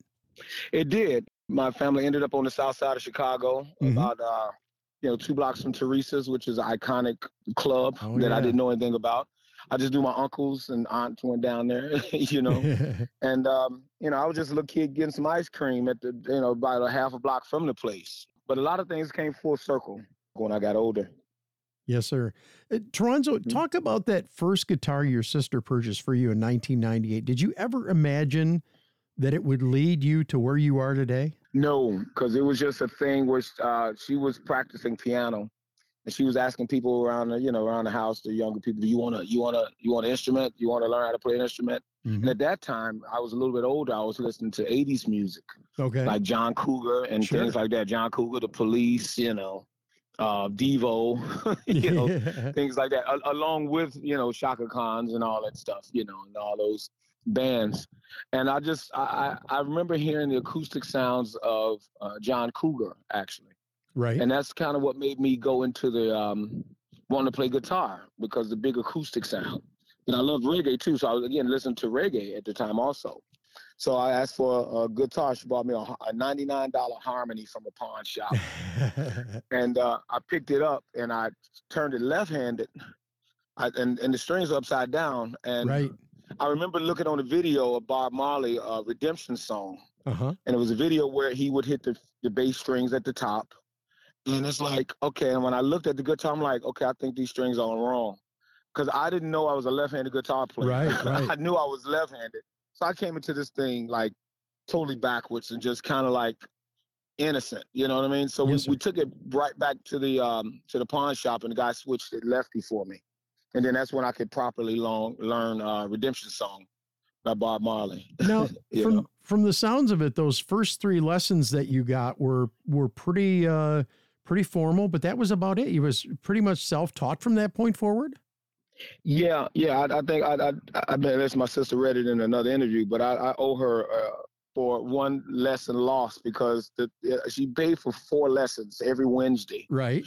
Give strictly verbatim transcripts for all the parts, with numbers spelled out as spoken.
It did. My family ended up on the south side of Chicago, mm-hmm. about uh, you know two blocks from Teresa's, which is an iconic club oh, that yeah. I didn't know anything about. I just knew my uncles and aunts went down there, you know. and, um, you know, I was just a little kid getting some ice cream at the, you know, about a half a block from the place. But a lot of things came full circle when I got older. Yes, sir. Uh, Toronzo, mm-hmm. talk about that first guitar your sister purchased for you in nineteen ninety-eight. Did you ever imagine that it would lead you to where you are today? No, because it was just a thing where uh, she was practicing piano. And she was asking people around the, you know, around the house, the younger people, do you want to, you want to, you want an instrument? You want to learn how to play an instrument? Mm-hmm. And at that time, I was a little bit older. I was listening to eighties music, okay, like John Cougar and sure. things like that. John Cougar, The Police, you know, uh, Devo, you know, yeah. things like that, a- along with, you know, Chaka Khan's and all that stuff, you know, and all those bands. And I just, I, I, I remember hearing the acoustic sounds of uh, John Cougar, actually. Right. And that's kind of what made me go into the, um, wanting to play guitar, because the big acoustic sound. And I love reggae too. So I was, again, listening to reggae at the time also. So I asked for a guitar. She bought me a, a ninety-nine dollars Harmony from a pawn shop. and uh, I picked it up and I turned it left-handed. I, and, and the strings are upside down. And right. I remember looking on a video of Bob Marley, uh, Redemption Song. Uh-huh. And it was a video where he would hit the, the bass strings at the top. And it's like, okay, and when I looked at the guitar, I'm like, okay, I think these strings are wrong. Because I didn't know I was a left-handed guitar player. Right, right. I knew I was left-handed. So I came into this thing, like, totally backwards and just kind of, like, innocent. You know what I mean? So yes, we, we took it right back to the um, to the pawn shop, and the guy switched it lefty for me. And then that's when I could properly long, learn uh, Redemption Song by Bob Marley. Now, from, know? from the sounds of it, those first three lessons that you got were, were pretty... Uh... pretty formal, but that was about it. He was pretty much self-taught from that point forward. Yeah, yeah. I, I think I, I, I, I mean, that's my sister read it in another interview, but I, I owe her uh, for one lesson lost because the, she paid for four lessons every Wednesday. Right.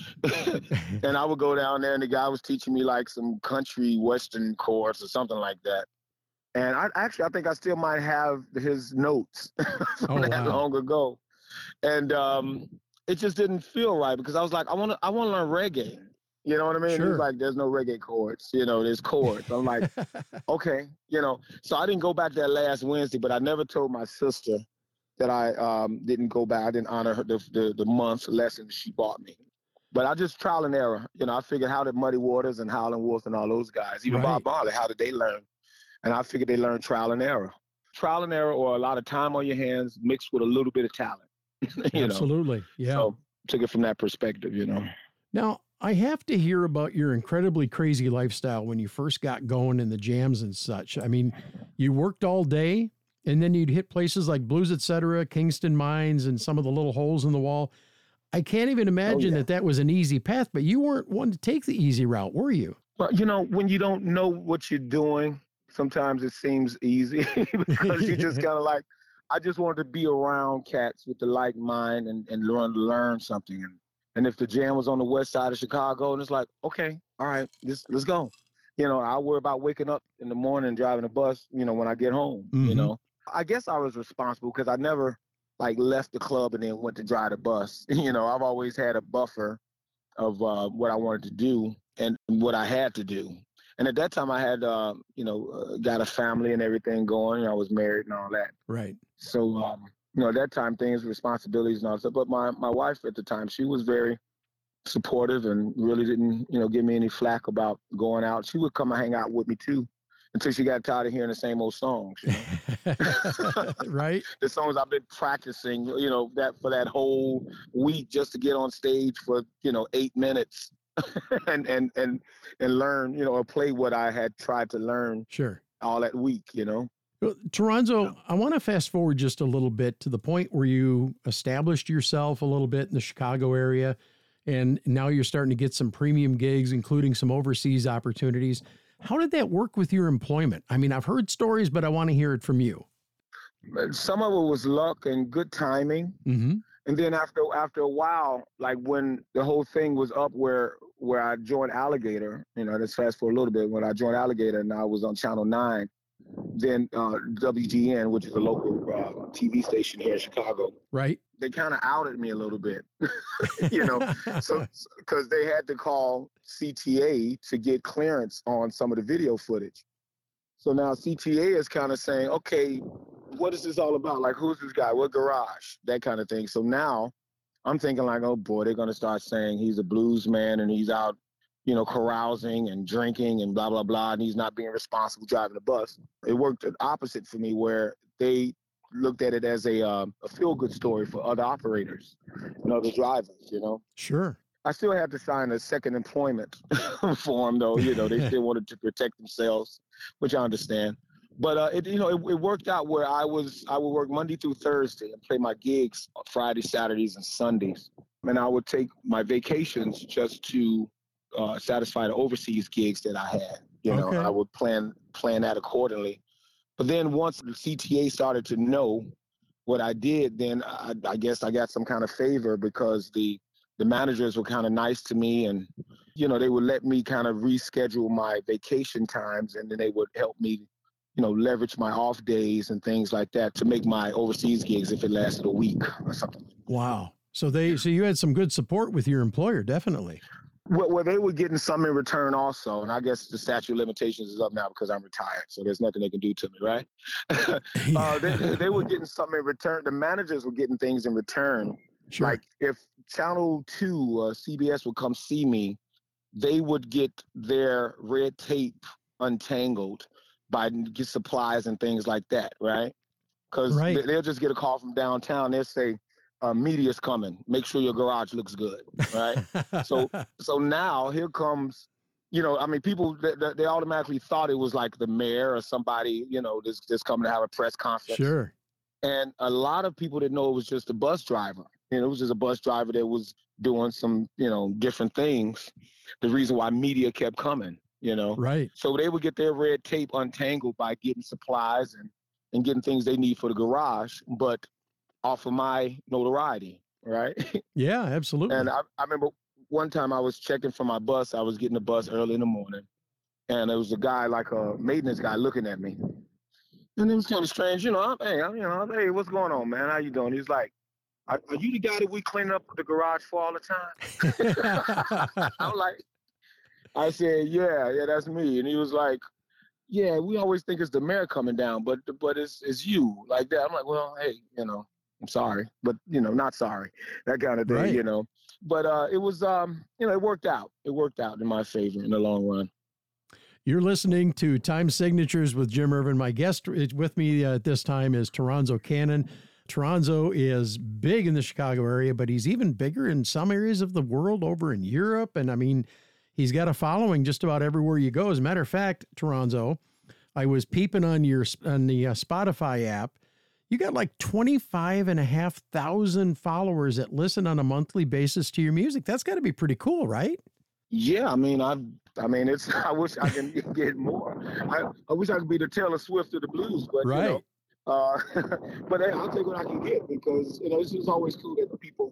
And I would go down there and the guy was teaching me like some country Western chords or something like that. And I actually, I think I still might have his notes from oh, that wow. long ago. And um, it just didn't feel right because I was like, I want to I want to learn reggae. You know what I mean? Sure. He's like, there's no reggae chords. You know, there's chords. I'm like, okay. You know, so I didn't go back that last Wednesday, but I never told my sister that I um, didn't go back. I didn't honor her, the, the, the month's lesson she bought me. But I just trial and error. You know, I figured how did Muddy Waters and Howlin' Wolf and all those guys, even right. Bob Marley, how did they learn? And I figured they learned trial and error. Trial and error or a lot of time on your hands mixed with a little bit of talent. you Absolutely. Know? Yeah. So took it from that perspective, you know. Now, I have to hear about your incredibly crazy lifestyle when you first got going in the jams and such. I mean, you worked all day and then you'd hit places like Blues Etc., Kingston Mines, and some of the little holes in the wall. I can't even imagine oh, yeah. that that was an easy path, but you weren't one to take the easy route, were you? Well, you know, when you don't know what you're doing, sometimes it seems easy because you just kind of like, I just wanted to be around cats with the like mind and, and learn to learn something. And, and if the jam was on the west side of Chicago, and it's like, okay, all right, let's, let's go. You know, I worry about waking up in the morning and driving a bus, you know, when I get home, mm-hmm. you know. I guess I was responsible because I never, like, left the club and then went to drive the bus. You know, I've always had a buffer of uh, what I wanted to do and what I had to do. And at that time, I had, uh, you know, uh, got a family and everything going. I was married and all that. Right. So, um, you know, at that time, things, responsibilities and all that stuff. But my, my wife at the time, she was very supportive and really didn't, you know, give me any flack about going out. She would come and hang out with me, too, until she got tired of hearing the same old songs. You know? Right. The songs I've been practicing, you know, that for that whole week just to get on stage for, you know, eight minutes. and, and and and learn, you know, or play what I had tried to learn sure. all that week, you know. Well, Toronzo, yeah. I want to fast forward just a little bit to the point where you established yourself a little bit in the Chicago area, and now you're starting to get some premium gigs, including some overseas opportunities. How did that work with your employment? I mean, I've heard stories, but I want to hear it from you. Some of it was luck and good timing. Mm-hmm. And then after after a while, like when the whole thing was up where where I joined Alligator, you know, let's fast forward a little bit. When I joined Alligator and I was on Channel nine, then uh, W G N, which is a local uh, T V station here in Chicago. Right. They kind of outed me a little bit, you know, so because they had to call C T A to get clearance on some of the video footage. So now C T A is kind of saying, okay, what is this all about? Like, who's this guy? What garage? That kind of thing. So now I'm thinking like, oh boy, they're going to start saying he's a blues man and he's out, you know, carousing and drinking and blah, blah, blah. And he's not being responsible driving the bus. It worked opposite for me where they looked at it as a, um, a feel-good story for other operators and other drivers, you know? Sure. I still had to sign a second employment form though. You know, they still wanted to protect themselves, which I understand. But, uh, it, you know, it, it worked out where I was, I would work Monday through Thursday and play my gigs on Fridays, Saturdays, and Sundays. And I would take my vacations just to uh, satisfy the overseas gigs that I had. You know, okay. I would plan plan that accordingly. But then once the C T A started to know what I did, then I, I guess I got some kind of favor because the, the managers were kind of nice to me and, you know, they would let me kind of reschedule my vacation times and then they would help me, you know, leverage my off days and things like that to make my overseas gigs if it lasted a week or something. Wow. So they, so you had some good support with your employer, definitely. Well, well they were getting some in return also. And I guess the statute of limitations is up now because I'm retired. So there's nothing they can do to me, right? uh, they, they were getting some in return. The managers were getting things in return. Sure. Like if Channel two, uh, C B S would come see me, they would get their red tape untangled by get supplies and things like that, right? Because right. they'll just get a call from downtown. They'll say, uh, media's coming. Make sure your garage looks good, right? so so now here comes, you know, I mean, people, they, they automatically thought it was like the mayor or somebody, you know, that's, that's coming to have a press conference. Sure. And a lot of people didn't know it was just a bus driver. You know, it was just a bus driver that was doing some, you know, different things. The reason why media kept coming. You know, right. So they would get their red tape untangled by getting supplies and and getting things they need for the garage, but off of my notoriety, right? Yeah, absolutely. And I, I remember one time I was checking for my bus. I was getting the bus early in the morning, and there was a guy, like a maintenance guy, looking at me. And it was kind of strange, you know, I'm, hey, I'm, you know, I'm, hey, what's going on, man? How you doing? He's like, are, are you the guy that we clean up the garage for all the time? I'm like, I said, yeah, yeah, that's me. And he was like, yeah, we always think it's the mayor coming down, but but it's it's you, like that. I'm like, well, hey, you know, I'm sorry, but, you know, not sorry, that kind of thing, right. You know. But uh, it was, um, you know, it worked out. It worked out in my favor in the long run. You're listening to Time Signatures with Jim Irvin. My guest with me at this time is Toronzo Cannon. Toronzo is big in the Chicago area, but he's even bigger in some areas of the world over in Europe. And I mean, he's got a following just about everywhere you go. As a matter of fact, Toronzo, I was peeping on your on the Spotify app. You got like twenty-five and a half thousand followers that listen on a monthly basis to your music. That's got to be pretty cool, right? Yeah, I mean, I I mean, it's. I wish I can get more. I, I wish I could be the Taylor Swift of the blues, but right. you know, uh, but hey, I'll take what I can get, because you know it's, it's always cool that people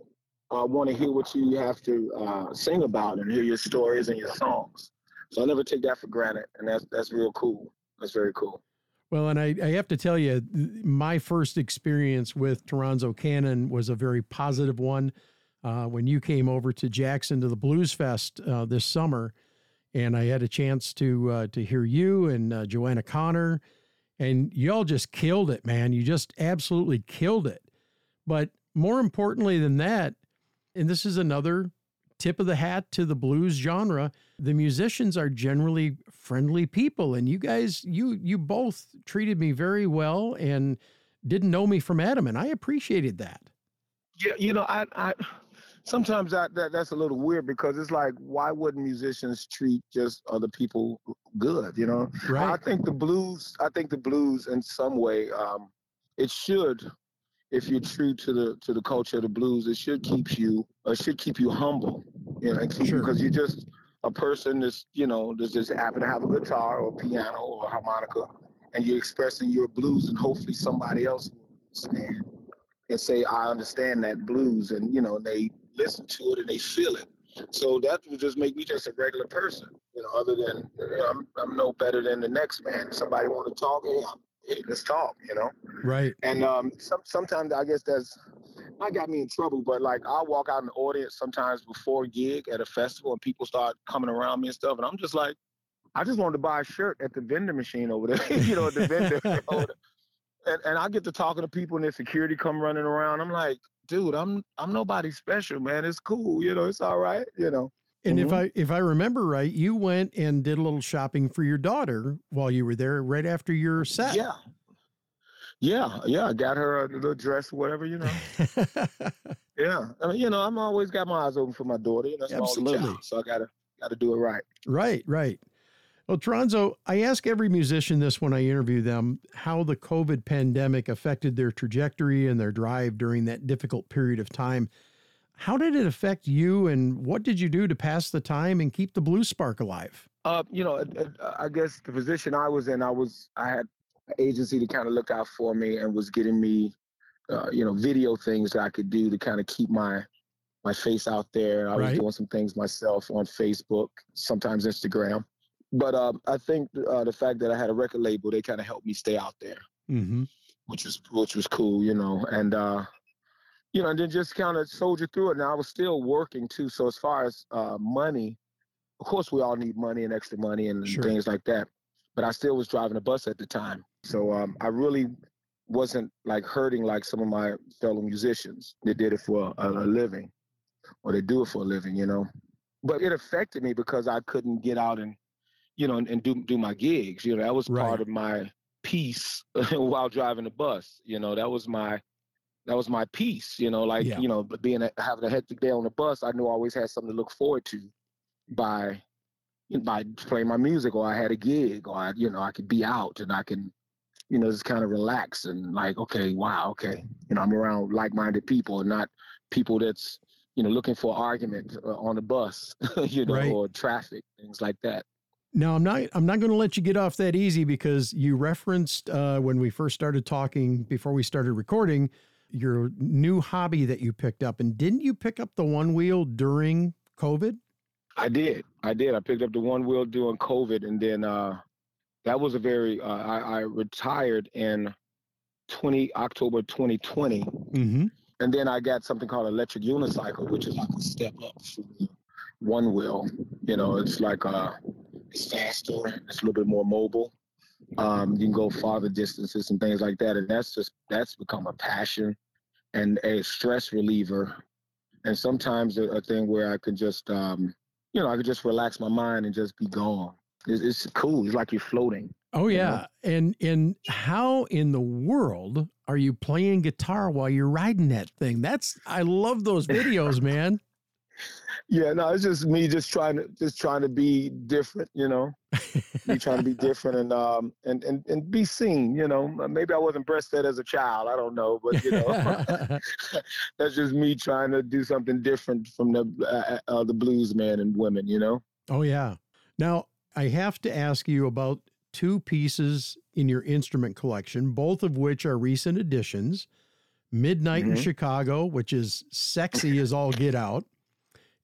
uh, want to hear what you have to uh, sing about and hear your stories and your songs. So I never take that for granted, and that's that's real cool. That's very cool. Well, and I, I have to tell you, my first experience with Toronzo Cannon was a very positive one. Uh, when you came over to Jackson to the Blues Fest uh, this summer, and I had a chance to uh, to hear you and uh, Joanna Connor, and y'all just killed it, man. You just absolutely killed it. But more importantly than that, and this is another tip of the hat to the blues genre, the musicians are generally friendly people, and you guys, you you both treated me very well and didn't know me from Adam, and I appreciated that. Yeah, you know, I. I... Sometimes that, that that's a little weird, because it's like, why wouldn't musicians treat just other people good? You know, right. I think the blues, I think the blues in some way, um, it should, if you're true to the to the culture of the blues, it should keep you, it should keep you humble, you know, because sure. you're just a person that's, you know, that's just happen to have a guitar or a piano or a harmonica, and you're expressing your blues, and hopefully somebody else will understand and say, I understand that blues, and you know, they listen to it and they feel it. So that would just make me just a regular person, you know, other than, you know, I'm, I'm no better than the next man. Somebody want to talk, hey, hey, let's talk, you know? Right. And um, some, sometimes I guess that's, I got me in trouble, but like I walk out in the audience sometimes before a gig at a festival, and people start coming around me and stuff, and I'm just like, I just wanted to buy a shirt at the vending machine over there, you know, the vendor over there. And, and I get to talking to people, and their security come running around. I'm like, dude, I'm I'm nobody special, man. It's cool, you know. It's all right, you know. And mm-hmm. if I if I remember right, you went and did a little shopping for your daughter while you were there, right after your set. Yeah, yeah, yeah. I got her a little dress, or whatever, you know. Yeah, I mean, you know, I'm always got my eyes open for my daughter. You know, absolutely. Child, so I gotta gotta do it right. Right, right. Well, Toronzo, I ask every musician this when I interview them, how the COVID pandemic affected their trajectory and their drive during that difficult period of time. How did it affect you, and what did you do to pass the time and keep the blues spark alive? Uh, you know, I guess the position I was in, I was I had an agency that kind of looked out for me and was getting me, uh, you know, video things that I could do to kind of keep my my face out there. I right. was doing some things myself on Facebook, sometimes Instagram. But uh, I think uh, the fact that I had a record label, they kind of helped me stay out there, mm-hmm. which was which was cool, you know. And uh, you know, and then just kind of soldiered through it. And I was still working too. So as far as uh, money, of course, we all need money and extra money and sure. things like that. But I still was driving a bus at the time, so um, I really wasn't like hurting like some of my fellow musicians that did it for a, a living, or they do it for a living, you know. But it affected me because I couldn't get out and you know, and, and do do my gigs. You know, that was right. part of my peace while driving the bus. You know, that was my that was my peace. You know, like yeah. you know, being a, having a hectic day on the bus, I knew I always had something to look forward to by you know, by playing my music, or I had a gig, or I, you know, I could be out and I can you know just kind of relax and like, okay, wow, okay, you know, I'm around like-minded people, and not people that's you know looking for argument on the bus, you know, right. or traffic, things like that. Now, I'm not I'm not going to let you get off that easy, because you referenced uh, when we first started talking, before we started recording, your new hobby that you picked up. And didn't you pick up the one wheel during COVID? I did. I did. I picked up the one wheel during COVID. And then uh, that was a very, uh, I, I retired in October twenty twenty. Mm-hmm. And then I got something called electric unicycle, which is like a step up from one wheel. You know, it's like a, it's faster, it's a little bit more mobile. Um, you can go farther distances and things like that. And that's just, that's become a passion and a stress reliever. And sometimes a, a thing where I can just, um, you know, I can just relax my mind and just be gone. It's, it's cool. It's like you're floating. Oh, yeah. You know? And and how in the world are you playing guitar while you're riding that thing? That's, I love those videos, man. Yeah, no, it's just me just trying to just trying to be different, you know, me trying to be different and um and, and, and be seen, you know. Maybe I wasn't breastfed as a child, I don't know, but you know, that's just me trying to do something different from the uh, uh, the blues men and women, you know. Oh yeah. Now I have to ask you about two pieces in your instrument collection, both of which are recent additions: Midnight mm-hmm. in Chicago, which is sexy as all get out.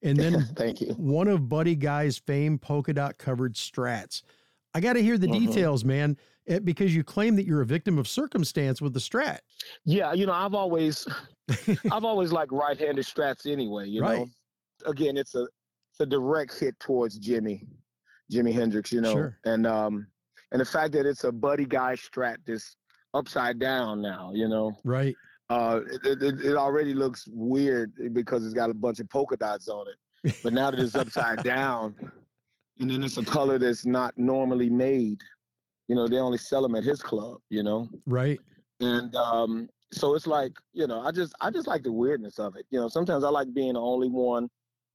And then Thank you. One of Buddy Guy's famed polka dot covered Strats. I got to hear the mm-hmm. details, man, because you claim that you're a victim of circumstance with the Strat. Yeah. You know, I've always, I've always liked right-handed Strats anyway, you right. know, again, it's a, it's a direct hit towards Jimmy, Jimi Hendrix, you know, sure. and, um, and the fact that it's a Buddy Guy Strat that's upside down now, you know, right. Uh, it, it, it already looks weird because it's got a bunch of polka dots on it, but now that it's upside down, and then it's a color that's not normally made, you know, they only sell them at his club, you know? Right. And, um, so it's like, you know, I just, I just like the weirdness of it. You know, sometimes I like being the only one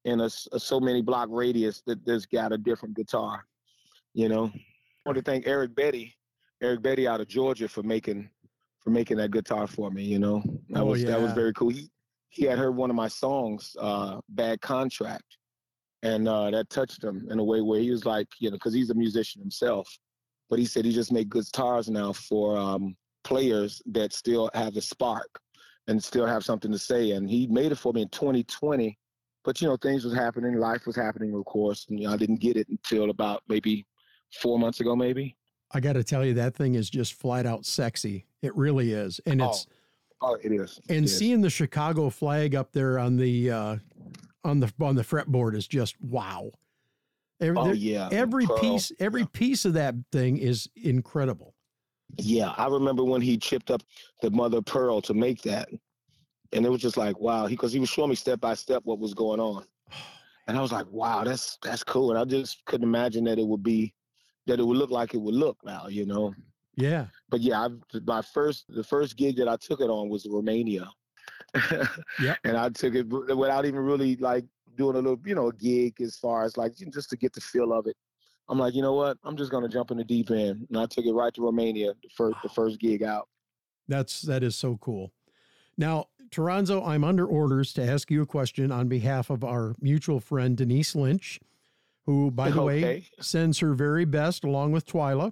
in a, a so many block radius that there's got a different guitar, you know? I want to thank Eric Betty, Eric Betty out of Georgia for making for making that guitar for me, you know. That oh, was yeah. that was very cool. He, he had heard one of my songs, uh, Bad Contract, and uh, that touched him in a way where he was like, you know, because he's a musician himself, but he said he just made guitars now for um, players that still have the spark and still have something to say. And he made it for me in twenty twenty, but, you know, things was happening, life was happening, of course, and you know, I didn't get it until about maybe four months ago, maybe. I got to tell you, that thing is just flat out sexy. It really is. And it's, oh, oh it is. And it seeing is. The Chicago flag up there on the, uh, on the, on the fretboard is just, wow. Every, oh, yeah. Every Pearl. piece, every yeah. piece of that thing is incredible. Yeah. I remember when he chipped up the Mother Pearl to make that. And it was just like, wow. He, cause he was showing me step by step what was going on. And I was like, wow, that's, that's cool. And I just couldn't imagine that it would be, that it would look like it would look now, you know? Yeah. But yeah, I've, my first, the first gig that I took it on was Romania. Yeah. And I took it without even really like doing a little, you know, a gig as far as like, just to get the feel of it. I'm like, you know what? I'm just going to jump in the deep end. And I took it right to Romania, the first, the first gig out. That's, that is so cool. Now, Toronzo, I'm under orders to ask you a question on behalf of our mutual friend, Denise Lynch, who, by the okay. way, sends her very best along with Twyla.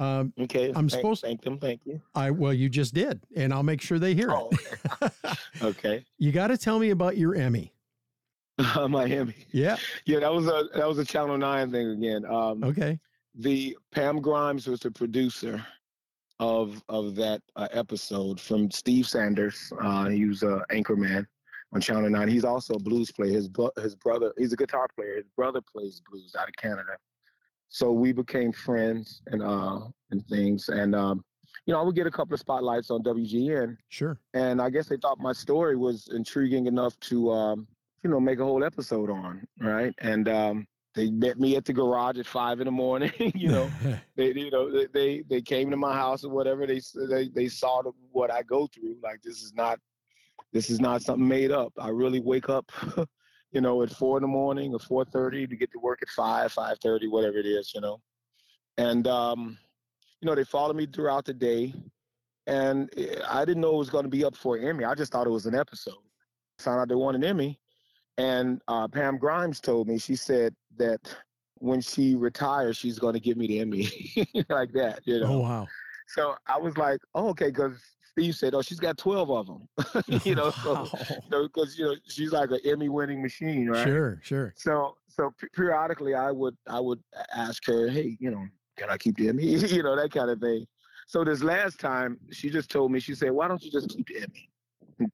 Um, okay. I'm thank, supposed to thank them. Thank you. I, well, you just did, and I'll make sure they hear oh, it. Okay. You got to tell me about your Emmy. Uh, my Emmy. Yeah. Yeah. That was a, that was a Channel nine thing again. Um, okay. The Pam Grimes was the producer of, of that uh, episode from Steve Sanders. Uh, he was an anchor man on Channel nine. He's also a blues player. His bro- his brother, he's a guitar player. His brother plays blues out of Canada. So we became friends and uh and things. And, um, you know, I would get a couple of spotlights on W G N. Sure. And I guess they thought my story was intriguing enough to, um, you know, make a whole episode on, right? And um, they met me at the garage at five in the morning. you know, they you know they they came to my house or whatever. They they they saw what I go through. Like, this is not. This is not something made up. I really wake up, you know, at four in the morning or four thirty to get to work at five, five thirty, whatever it is, you know. And um, you know, they followed me throughout the day, and I didn't know it was going to be up for an Emmy. I just thought it was an episode. Found out they won an Emmy, and uh, Pam Grimes told me, she said that when she retires, she's going to give me the Emmy, like that, you know? Oh, wow. So I was like, oh, okay, because Steve said, oh, she's got twelve of them, you know, wow. so, you know, because, you know, she's like an Emmy-winning machine, right? Sure, sure. So so periodically I would I would ask her, hey, you know, can I keep the Emmy? You know, that kind of thing. So this last time, she just told me, she said, why don't you just keep the Emmy,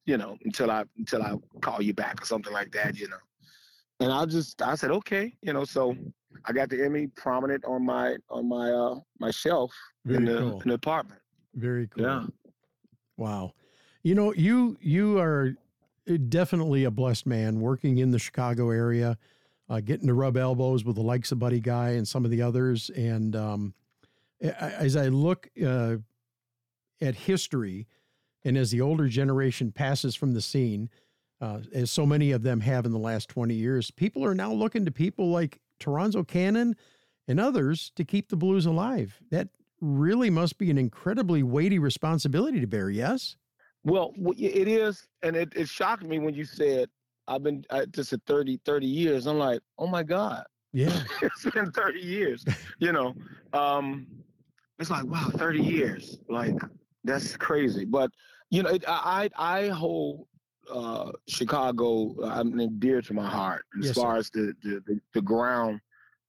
you know, until I until I call you back or something like that, you know. And I just, I said, okay, you know, so I got the Emmy prominent on my, on my, uh, my shelf in the, cool. in the apartment. Very cool. Yeah. Wow. You know, you, you are definitely a blessed man working in the Chicago area, uh, getting to rub elbows with the likes of Buddy Guy and some of the others. And, um, as I look, uh, at history and as the older generation passes from the scene, Uh, as so many of them have in the last twenty years, people are now looking to people like Toronzo Cannon and others to keep the blues alive. That really must be an incredibly weighty responsibility to bear, yes? Well, it is, and it, it shocked me when you said, I've been I, just at thirty years. I'm like, oh, my God. Yeah. It's been thirty years, you know. Um, it's like, wow, thirty years. Like, that's crazy. But, you know, it, I I hold... Uh, Chicago, I'm mean, dear to my heart as yes, far sir. as the, the, the ground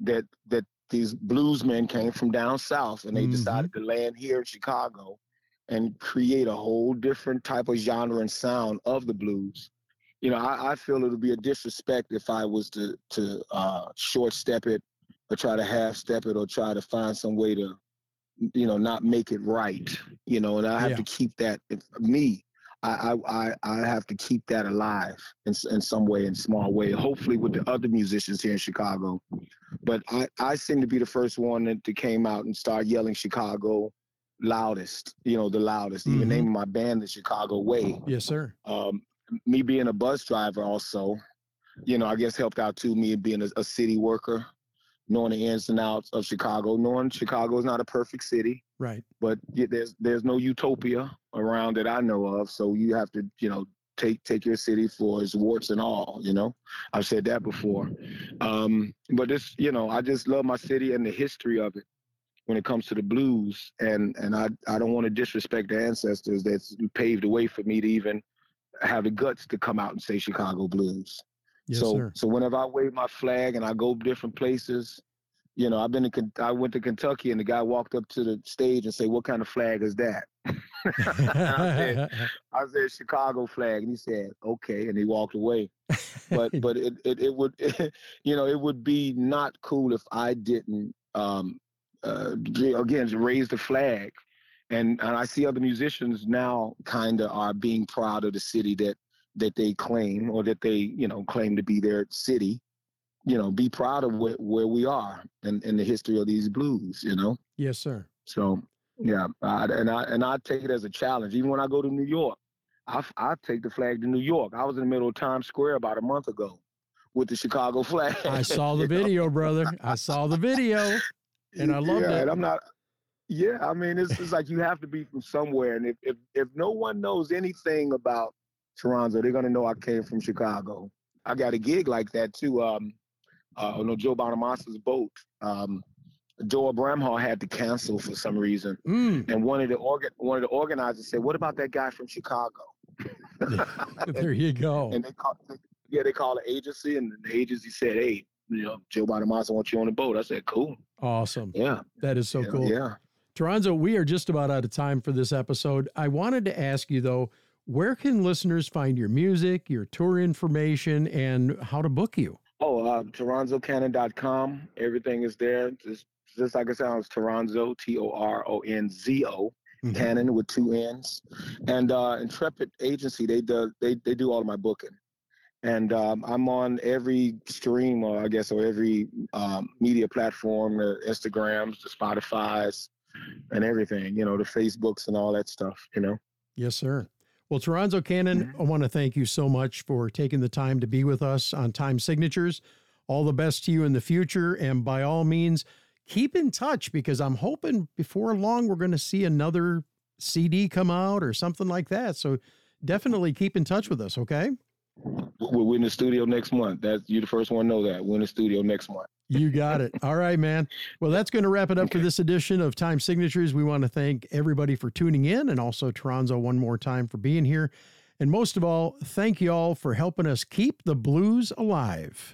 that that these blues men came from down south, and they mm-hmm. decided to land here in Chicago and create a whole different type of genre and sound of the blues. You know, I, I feel it would be a disrespect if I was to to uh, short step it or try to half step it or try to find some way to, you know, not make it right. You know, and I have yeah. to keep that me. I, I I have to keep that alive in in some way, in small way, hopefully with the other musicians here in Chicago. But I, I seem to be the first one that, that came out and started yelling Chicago loudest, you know, the loudest, mm-hmm. even naming my band The Chicago Way. Yes, sir. Um, me being a bus driver also, you know, I guess helped out too, me being a, a city worker, knowing the ins and outs of Chicago, knowing Chicago is not a perfect city. Right. But there's there's no utopia around that I know of. So you have to, you know, take take your city for its warts and all, you know. I've said that before. Um, but this, you know, I just love my city and the history of it when it comes to the blues. And and I, I don't want to disrespect the ancestors that's paved the way for me to even have the guts to come out and say Chicago blues. Yes, so sir. so whenever I wave my flag and I go different places, you know, I've been to, I went to Kentucky and the guy walked up to the stage and said, what kind of flag is that? I, said, I said, Chicago flag. And he said, okay. And he walked away. But but it, it, it would, it, you know, it would be not cool if I didn't, um, uh, again, raise the flag. And, and I see other musicians now kind of are being proud of the city that, that they claim or that they, you know, claim to be their city. You know, be proud of wh- where we are and in, in the history of these blues, you know? Yes, sir. So, yeah, I, and I and I take it as a challenge. Even when I go to New York, I, I take the flag to New York. I was in the middle of Times Square about a month ago with the Chicago flag. I saw the video, know? brother. I saw the video, and I loved yeah, it. And I'm not, yeah, I mean, it's, it's like you have to be from somewhere. And if, if, if no one knows anything about Toronzo, they're going to know I came from Chicago. I got a gig like that, too. Um, Uh, no, Joe Bonamassa's boat. Um, Joe Bramhall had to cancel for some reason, mm. and one of the organ one of the organizers said, "What about that guy from Chicago?" There you go. And they called, yeah, they called the agency, and the agency said, "Hey, you know, Joe Bonamassa wants you on the boat." I said, "Cool, awesome, yeah, that is so yeah, cool." Yeah, Toronzo, we are just about out of time for this episode. I wanted to ask you though, where can listeners find your music, your tour information, and how to book you? Oh, uh, Toronzo Cannon dot com. Everything is there. Just, just like it sounds, Toronzo, T O R O N Z O, mm-hmm. Cannon with two N's. And uh, Intrepid Agency, they do, they, they do all of my booking. And um, I'm on every stream, or I guess, or every um, media platform, the Instagrams, the Spotify's, and everything, you know, the Facebooks and all that stuff, you know. Yes, sir. Well, Toronzo Cannon, I want to thank you so much for taking the time to be with us on Time Signatures. All the best to you in the future. And by all means, keep in touch, because I'm hoping before long we're going to see another C D come out or something like that. So definitely keep in touch with us, okay? we're in the studio next month. That's, you're the first one to know that. We're in the studio next month. You got it. All right, man. Well, that's going to wrap it up okay. for this edition of Time Signatures. We want to thank everybody for tuning in, and also Toronzo one more time for being here. And most of all, thank you all for helping us keep the blues alive.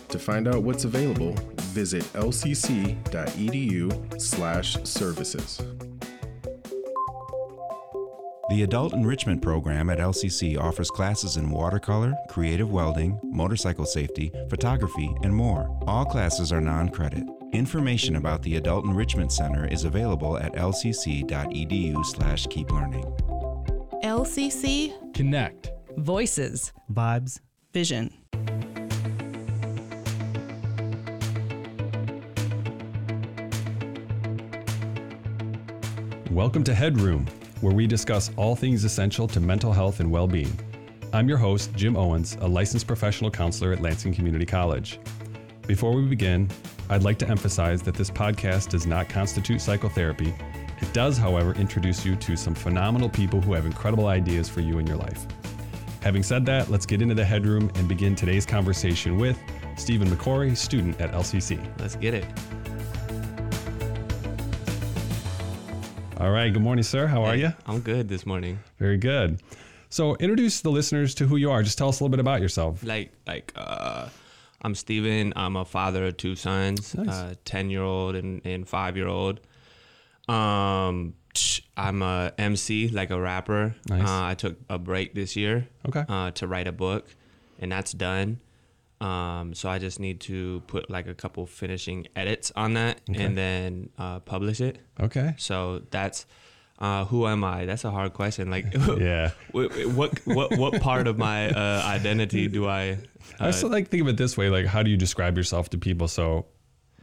To find out what's available, visit l c c dot e d u slash services. The Adult Enrichment Program at L C C offers classes in watercolor, creative welding, motorcycle safety, photography, and more. All classes are non-credit. Information about the Adult Enrichment Center is available at l c c dot e d u slash keep learning. L C C Connect. Voices. Vibes. Vision. Welcome to Headroom, where we discuss all things essential to mental health and well-being. I'm your host, Jim Owens, a licensed professional counselor at Lansing Community College. Before we begin, I'd like to emphasize that this podcast does not constitute psychotherapy. It does, however, introduce you to some phenomenal people who have incredible ideas for you in your life. Having said that, let's get into the Headroom and begin today's conversation with Stephen McCorry, student at L C C. Let's get it. All right. Good morning, sir. How are hey, you? I'm good this morning. Very good. So introduce the listeners to who you are. Just tell us a little bit about yourself. Like, like uh, I'm Steven. I'm a father of two sons, nice. uh, ten-year-old and, and five-year-old. Um, I'm a M C, like a rapper. Nice. Uh, I took a break this year okay. uh, to write a book, and that's done. Um, so I just need to put like a couple finishing edits on that okay. and then uh, publish it. Okay. So that's uh, who am I? That's a hard question. Like, yeah. what, what what what part of my uh, identity do I? Uh, I still like think of it this way. Like, how do you describe yourself to people? So,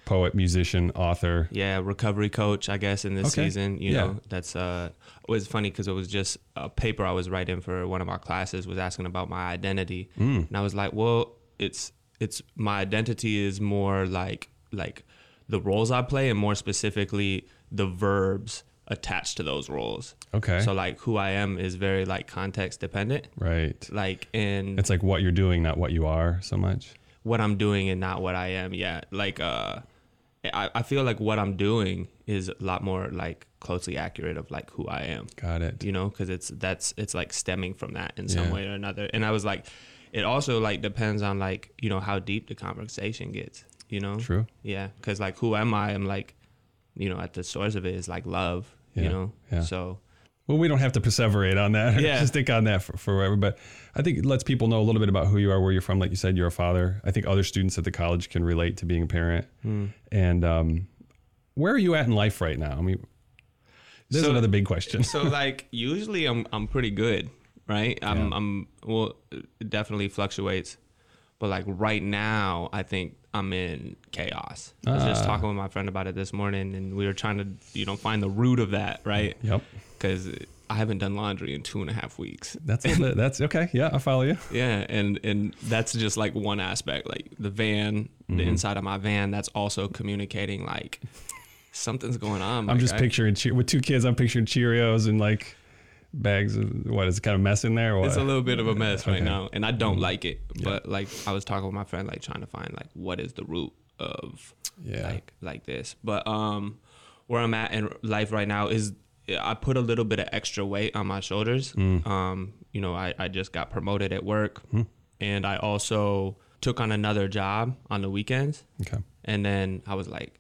poet, musician, author. Yeah, recovery coach. I guess in this okay. season, you yeah. know, that's uh, it was funny because it was just a paper I was writing for one of our classes was asking about my identity, mm. and I was like, well. It's it's my identity is more like like the roles I play and more specifically the verbs attached to those roles. Okay. So like who I am is very like context dependent. Right. Like and it's like what you're doing, not what you are so much. What I'm doing and not what I am. Yeah. Like uh, I I feel like what I'm doing is a lot more like closely accurate of like who I am. Got it. You know, because it's that's it's like stemming from that in some yeah. way or another. And I was like. It also like depends on like, you know, how deep the conversation gets, you know? True. Yeah. Cause like, who am I? I'm like, you know, at the source of it is like love, yeah, you know? Yeah. So. Well, we don't have to perseverate on that. Or yeah. Just stick on that for, forever. But I think it lets people know a little bit about who you are, where you're from. Like you said, you're a father. I think other students at the college can relate to being a parent. Mm. And um, where are you at in life right now? I mean, this so, is another big question. So like, usually I'm, I'm pretty good. Right. Yeah. I'm, I'm, well, it definitely fluctuates, but like right now I think I'm in chaos. I was uh, just talking with my friend about it this morning and we were trying to, you know, find the root of that. Right. Yep. Cause I haven't done laundry in two and a half weeks. That's, and, that's okay. Yeah. I follow you. Yeah. And, and that's just like one aspect, like the van, mm-hmm. the inside of my van, that's also communicating like something's going on. I'm just guy. picturing che- with two kids. I'm picturing Cheerios and like bags of what is it kind of mess in there. Or what? It's a little bit of a mess okay. right now, and I don't mm-hmm. like it. Yeah. But like I was talking with my friend, like trying to find like what is the root of yeah. like like this. But um, where I'm at in life right now is I put a little bit of extra weight on my shoulders. Mm. Um, you know, I I just got promoted at work, mm. and I also took on another job on the weekends. Okay. And then I was like,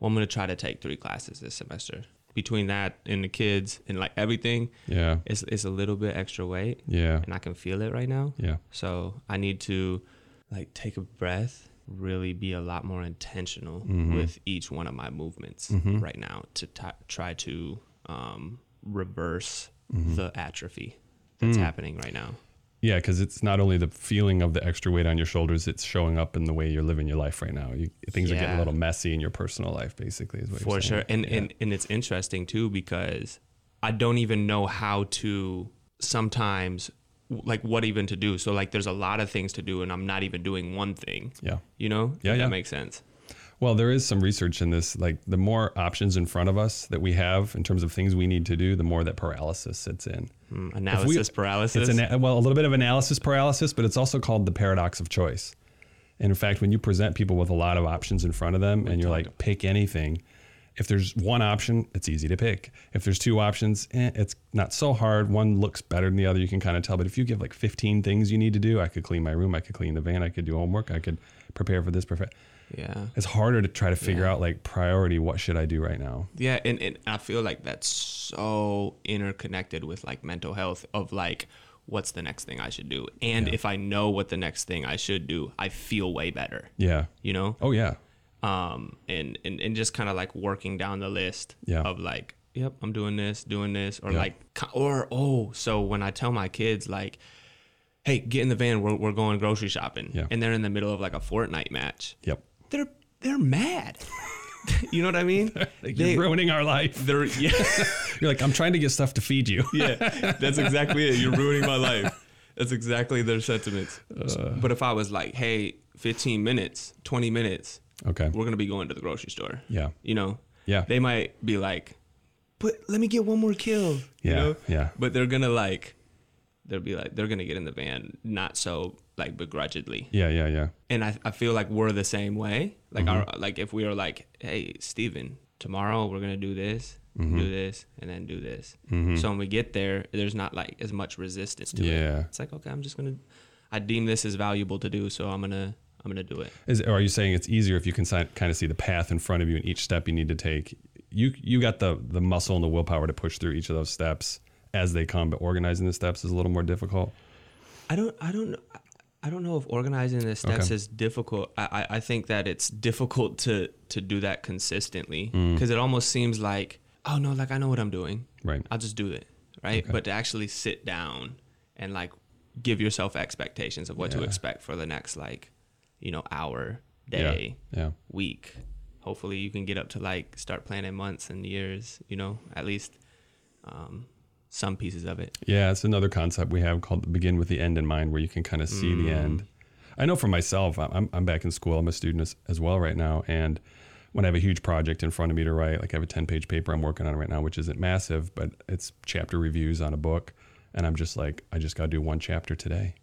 well, I'm going to try to take three classes this semester. Between that and the kids and like everything, yeah, it's it's a little bit extra weight. Yeah. And I can feel it right now. Yeah. So I need to like take a breath, really be a lot more intentional mm-hmm. with each one of my movements mm-hmm. right now to t- try to um, reverse mm-hmm. the atrophy that's mm. happening right now. Yeah, because it's not only the feeling of the extra weight on your shoulders, it's showing up in the way you're living your life right now. You, things yeah. are getting a little messy in your personal life, basically, is what For you're saying. For sure. And, yeah. and and it's interesting, too, because I don't even know how to sometimes, like, what even to do. So, like, there's a lot of things to do, and I'm not even doing one thing. Yeah. You know? Yeah, yeah. That makes sense. Well, there is some research in this. Like, the more options in front of us that we have in terms of things we need to do, the more that paralysis sits in. Mm, analysis we, paralysis? It's an, well, a little bit of analysis paralysis, but it's also called the paradox of choice. And in fact, when you present people with a lot of options in front of them and you're like, pick anything, if there's one option, it's easy to pick. If there's two options, eh, it's not so hard. One looks better than the other. You can kind of tell. But if you give like fifteen things you need to do, I could clean my room, I could clean the van, I could do homework, I could prepare for this, prepare. Yeah, it's harder to try to figure yeah. out like priority. What should I do right now? Yeah, and, and I feel like that's so interconnected with like mental health of like, what's the next thing I should do? And yeah. if I know what the next thing I should do, I feel way better. Yeah, you know. Oh yeah. Um, and and, and just kind of like working down the list yeah. of like, yep, I'm doing this, doing this, or yeah. like, or oh, so when I tell my kids like, hey, get in the van, we're we're going grocery shopping, yeah. and they're in the middle of like a Fortnite match. Yep. They're they're mad. You know what I mean? Like they, you're ruining our life. They're yeah. You're like, I'm trying to get stuff to feed you. Yeah, that's exactly it. You're ruining my life. That's exactly their sentiments. Uh, but if I was like, hey, fifteen minutes, twenty minutes, okay, we're gonna be going to the grocery store. Yeah. You know. Yeah. They might be like, but let me get one more kill. Yeah. You know? Yeah. But they're gonna like, they'll be like, they're gonna get in the van, not so. Like begrudgingly. Yeah, yeah, yeah. And I, I feel like we're the same way. Like mm-hmm. our, like if we are like, hey, Stephen, tomorrow we're gonna do this, mm-hmm. do this, and then do this. Mm-hmm. So when we get there, there's not like as much resistance to yeah. it. Yeah. It's like, okay, I'm just gonna, I deem this as valuable to do, so I'm gonna, I'm gonna do it. Is, or are you saying it's easier if you can si- kind of see the path in front of you and each step you need to take? You, you got the the muscle and the willpower to push through each of those steps as they come, but organizing the steps is a little more difficult. I don't, I don't. I, I don't know if organizing the steps okay. is difficult. I, I think that it's difficult to, to do that consistently because mm. it almost seems like, oh, no, like I know what I'm doing. Right. I'll just do it. Right. Okay. But to actually sit down and like give yourself expectations of what yeah. to expect for the next like, you know, hour, day, yeah. Yeah. week. Hopefully you can get up to like start planning months and years, you know, at least um some pieces of it. Yeah, it's another concept we have called begin with the end in mind, where you can kind of see mm. the end. I know for myself, I'm I'm back in school. I'm a student as, as well right now. And when I have a huge project in front of me to write, like I have a ten page paper I'm working on right now, which isn't massive, but it's chapter reviews on a book. And I'm just like, I just got to do one chapter today.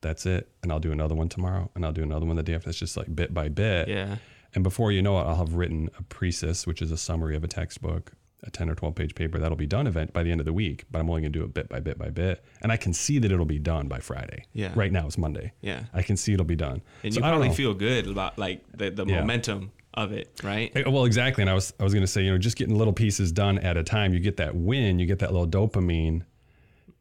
That's it. And I'll do another one tomorrow. And I'll do another one the day after. That's just like bit by bit. Yeah. And before you know it, I'll have written a precis, which is a summary of a textbook, a ten or twelve page paper that'll be done event by the end of the week, but I'm only going to do it bit by bit by bit. And I can see that it'll be done by Friday. Yeah. Right now it's Monday. Yeah. I can see it'll be done. And so you probably feel good about like the, the yeah. momentum of it, right? It, well, exactly. And I was, I was going to say, you know, just getting little pieces done at a time, you get that win, you get that little dopamine.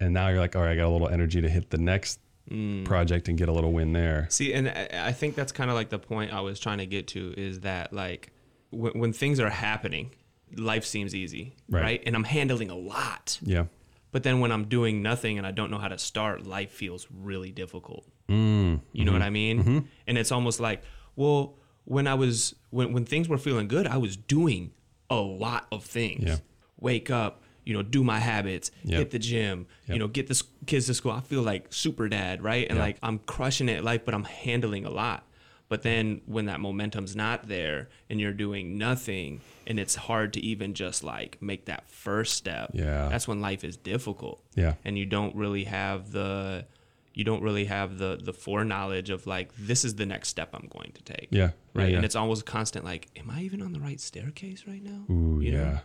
And now you're like, all right, I got a little energy to hit the next mm. project and get a little win there. See, and I think that's kind of like the point I was trying to get to is that like when, when things are happening, life seems easy, right. right? And I'm handling a lot. Yeah. But then when I'm doing nothing and I don't know how to start, life feels really difficult. Mm, you mm-hmm. know what I mean? Mm-hmm. And it's almost like, well, when I was, when, when things were feeling good, I was doing a lot of things. Yeah. Wake up, you know, do my habits, yep. hit the gym, yep. you know, get the kids to school. I feel like super dad, right? And yep. like I'm crushing it at life, but I'm handling a lot. But then when that momentum's not there and you're doing nothing and it's hard to even just like make that first step, yeah. that's when life is difficult. Yeah. And you don't really have the you don't really have the the foreknowledge of like, this is the next step I'm going to take. Yeah. Right. Yeah, yeah. And it's always constant like, am I even on the right staircase right now? Ooh, you yeah. know?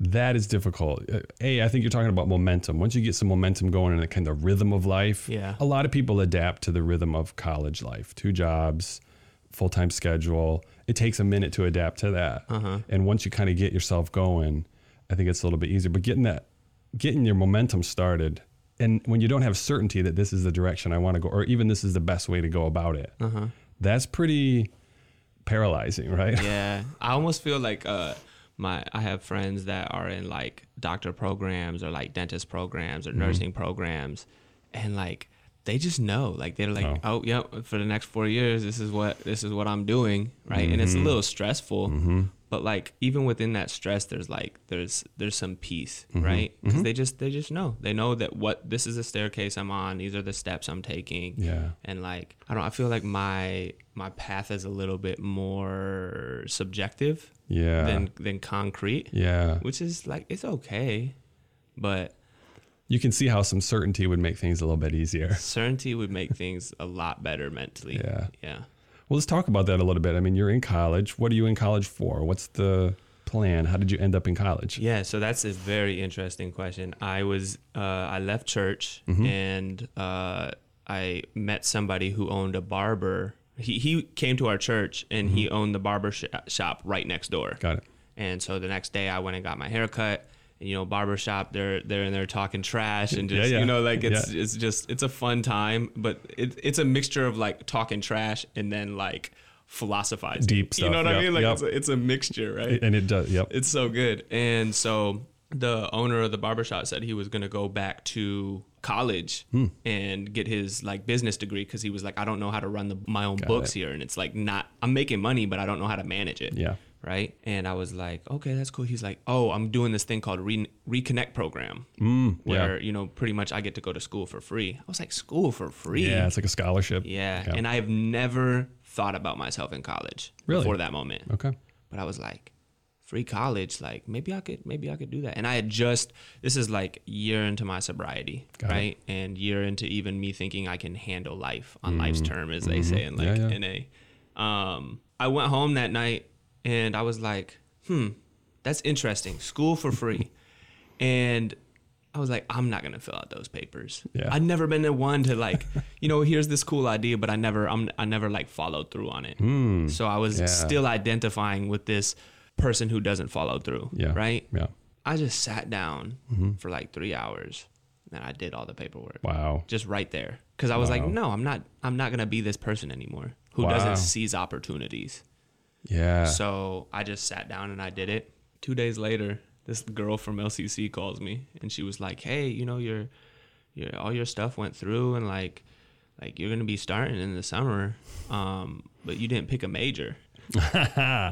That is difficult. A, I think you're talking about momentum. Once you get some momentum going and the kind of rhythm of life, yeah. a lot of people adapt to the rhythm of college life. Two jobs, full-time schedule. It takes a minute to adapt to that. Uh-huh. And once you kind of get yourself going, I think it's a little bit easier. But getting that, getting your momentum started, and when you don't have certainty that this is the direction I want to go, or even this is the best way to go about it, uh-huh. that's pretty paralyzing, right? Yeah. I almost feel like... Uh, My, I have friends that are in like doctor programs or like dentist programs or mm-hmm. nursing programs, and like they just know, like they're like, oh, oh yep, yeah, for the next four years, this is what this is what I'm doing, right? Mm-hmm. And it's a little stressful, mm-hmm. but like even within that stress, there's like there's there's some peace, mm-hmm. right? Because mm-hmm. they just they just know, they know that what this is the staircase I'm on, these are the steps I'm taking, yeah. And like I don't, I feel like my my path is a little bit more subjective. Yeah. Than than concrete. Yeah. Which is like, it's okay, but you can see how some certainty would make things a little bit easier. Certainty would make things a lot better mentally. Yeah. Yeah. Well, let's talk about that a little bit. I mean, you're in college. What are you in college for? What's the plan? How did you end up in college? Yeah. So that's a very interesting question. I was, uh, I left church mm-hmm. and uh, I met somebody who owned a barber. He he came to our church and mm-hmm. he owned the barber sh- shop right next door. Got it. And so the next day I went and got my haircut. And you know, barber shop, they're they're in there talking trash and just yeah, yeah. you know, like it's yeah. it's just it's a fun time, but it, it's a mixture of like talking trash and then like philosophizing. Deep stuff. You know what yep, I mean? Like yep. it's a, it's a mixture, right? And it does. Yep. It's so good. And so the owner of the barber shop said he was going to go back to college hmm. and get his like business degree, because he was like, I don't know how to run the my own Got books it. Here, and it's like, not I'm making money but I don't know how to manage it, yeah right? And I was like, okay, that's cool. He's like, oh, I'm doing this thing called Re- Reconnect program mm, where yeah. you know, pretty much I get to go to school for free. I was like, school for free? Yeah, it's like a scholarship. Yeah, okay. And I have never thought about myself in college really? Before that moment. Okay, but I was like, free college, like maybe I could, maybe I could do that. And I had just, this is like year into my sobriety, Got right? It. And year into even me thinking I can handle life on mm-hmm. life's term, as mm-hmm. they say in like yeah, yeah. N A. Um, I went home that night and I was like, hmm, that's interesting. School for free. And I was like, I'm not gonna fill out those papers. Yeah. I've never been the one to like, you know, here's this cool idea, but I never, I'm, I never like followed through on it. Mm, so I was yeah. still identifying with this person who doesn't follow through, yeah, right? Yeah. I just sat down mm-hmm. for like three hours and I did all the paperwork. Wow. Just right there. Because I was wow. like, no, I'm not I'm not gonna be this person anymore who wow. doesn't seize opportunities. Yeah. So I just sat down and I did it. Two days later, this girl from L C C calls me and she was like, hey, you know, your your all your stuff went through and like like you're gonna be starting in the summer, um, but you didn't pick a major.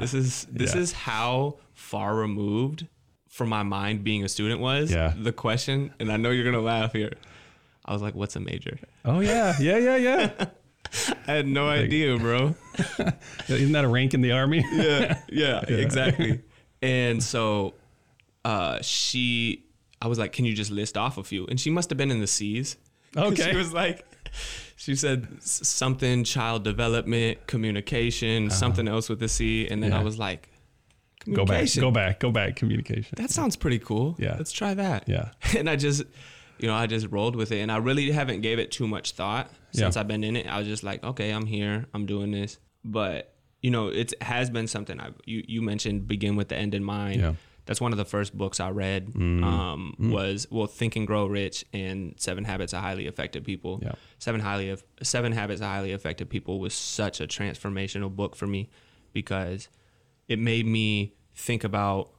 this is this yeah. is how far removed from my mind being a student was yeah. the question. And I know you're gonna laugh here. I was like, what's a major? Oh yeah, yeah, yeah, yeah. I had no like, idea, bro. Isn't that a rank in the army? yeah, yeah, yeah, exactly. And so uh, she, I was like, can you just list off a few? And she must have been in the C's. Okay. She was like, she said something, child development, communication, uh-huh. something else with a C. And then yeah. I was like, communication. Go back, go back, go back, communication. That sounds pretty cool. Yeah. Let's try that. Yeah. And I just, you know, I just rolled with it. And I really haven't gave it too much thought since yeah. I've been in it. I was just like, okay, I'm here. I'm doing this. But, you know, it has been something I've, you, you mentioned begin with the end in mind. Yeah. That's one of the first books I read mm. Um, mm. was, well, Think and Grow Rich and Seven Habits of Highly Effective People. Yep. Seven highly Seven Habits of Highly Effective People was such a transformational book for me, because it made me think about,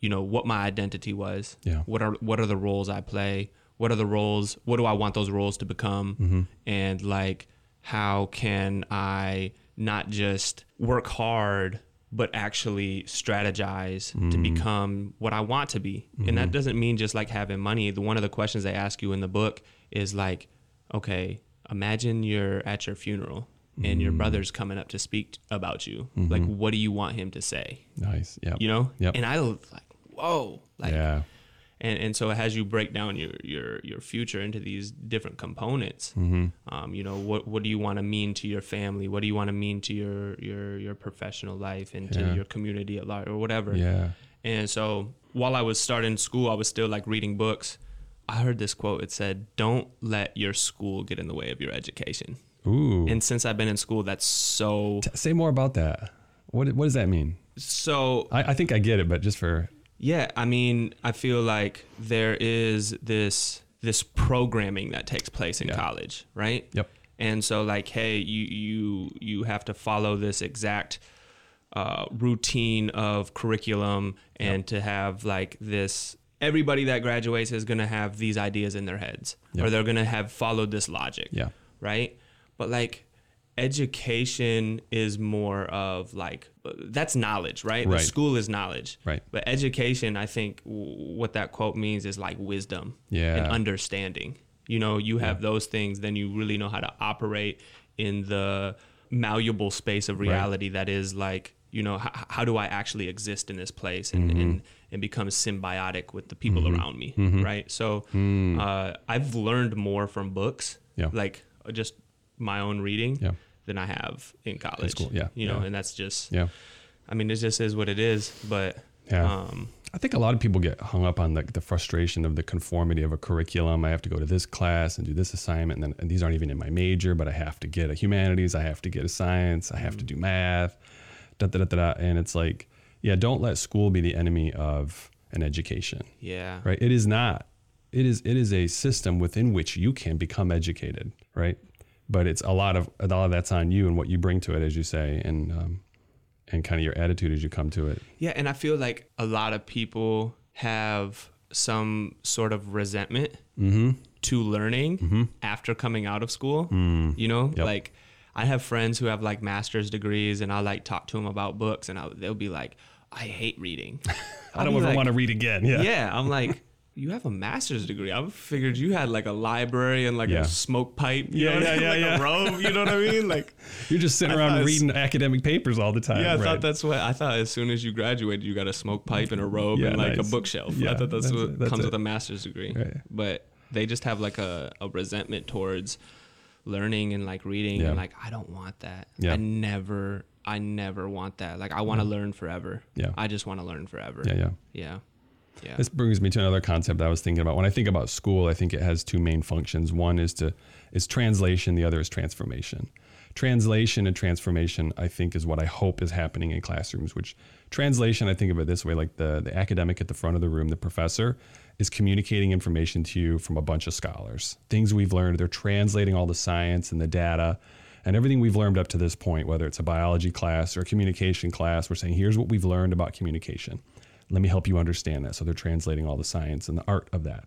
you know, what my identity was. Yeah. What are what are the roles I play? What are the roles? What do I want those roles to become? Mm-hmm. And like, how can I not just work hard, but actually strategize mm. to become what I want to be. Mm. And that doesn't mean just like having money. The, one of the questions they ask you in the book is like, okay, imagine you're at your funeral and your brother's coming up to speak about you, mm-hmm. like, what do you want him to say? Nice. Yeah. You know? Yep. And I was like, whoa. Like, yeah. And and so as you break down your, your, your future into these different components, mm-hmm. um, you know, what what do you want to mean to your family? What do you want to mean to your your your professional life and yeah. to your community at large or whatever? Yeah. And so while I was starting school, I was still like reading books. I heard this quote. It said, "Don't let your school get in the way of your education." Ooh. And since I've been in school, that's so. T- say more about that. What what does that mean? So I, I think I get it, but just for. Yeah, I mean, I feel like there is this this programming that takes place in yeah. college, right? Yep. And so, like, hey, you you you have to follow this exact uh, routine of curriculum, and yep. to have like this. Everybody that graduates is going to have these ideas in their heads, yep. or they're going to have followed this logic, yeah. right? But like. Education is more of like, that's knowledge, right? Right. The school is knowledge. Right. But education, I think w- what that quote means is like wisdom yeah. and understanding. You know, you have yeah. those things, then you really know how to operate in the malleable space of reality right. that is like, you know, h- how do I actually exist in this place and, mm-hmm. and, and become symbiotic with the people mm-hmm. around me, mm-hmm. right? So mm. uh, I've learned more from books, yeah. like just my own reading. Yeah. than I have in college, cool. yeah, you know, yeah. and that's just, yeah. I mean, it just is what it is, but, yeah. um, I think a lot of people get hung up on the, the frustration of the conformity of a curriculum. I have to go to this class and do this assignment, and then and these aren't even in my major, but I have to get a humanities, I have to get a science, I have mm-hmm. to do math, da, da, da, da, da. And it's like, yeah, don't let school be the enemy of an education. Yeah. Right. It is not, it is, it is a system within which you can become educated. Right. But it's a lot of a lot of that's on you and what you bring to it, as you say, and um, and kind of your attitude as you come to it. Yeah, and I feel like a lot of people have some sort of resentment mm-hmm. to learning mm-hmm. after coming out of school. Mm. You know, yep. like I have friends who have like master's degrees, and I like talk to them about books, and I, they'll be like, "I hate reading. I don't ever like, want to read again." Yeah, yeah. I'm like. You have a master's degree. I figured you had like a library and like yeah. a smoke pipe, you yeah, know yeah, I mean? yeah, like yeah. a robe, you know what I mean? Like you're just sitting I around reading academic papers all the time. Yeah, I right. thought that's what I thought as soon as you graduated, you got a smoke pipe and a robe yeah, and like nice. a bookshelf. Yeah, I thought that's, that's what it, that's comes it. with a master's degree. Right. But they just have like a, a resentment towards learning and like reading yeah. and like, I don't want that. Yeah. I never, I never want that. Like I want to yeah. learn forever. Yeah. I just want to learn forever. Yeah. Yeah. Yeah. Yeah. This brings me to another concept I was thinking about. When I think about school, I think it has two main functions. One is to is translation. The other is transformation. Translation and transformation, I think, is what I hope is happening in classrooms, which translation, I think of it this way, like the, the academic at the front of the room, the professor, is communicating information to you from a bunch of scholars. Things we've learned, they're translating all the science and the data and everything we've learned up to this point, whether it's a biology class or a communication class. We're saying, here's what we've learned about communication. Let me help you understand that. So they're translating all the science and the art of that.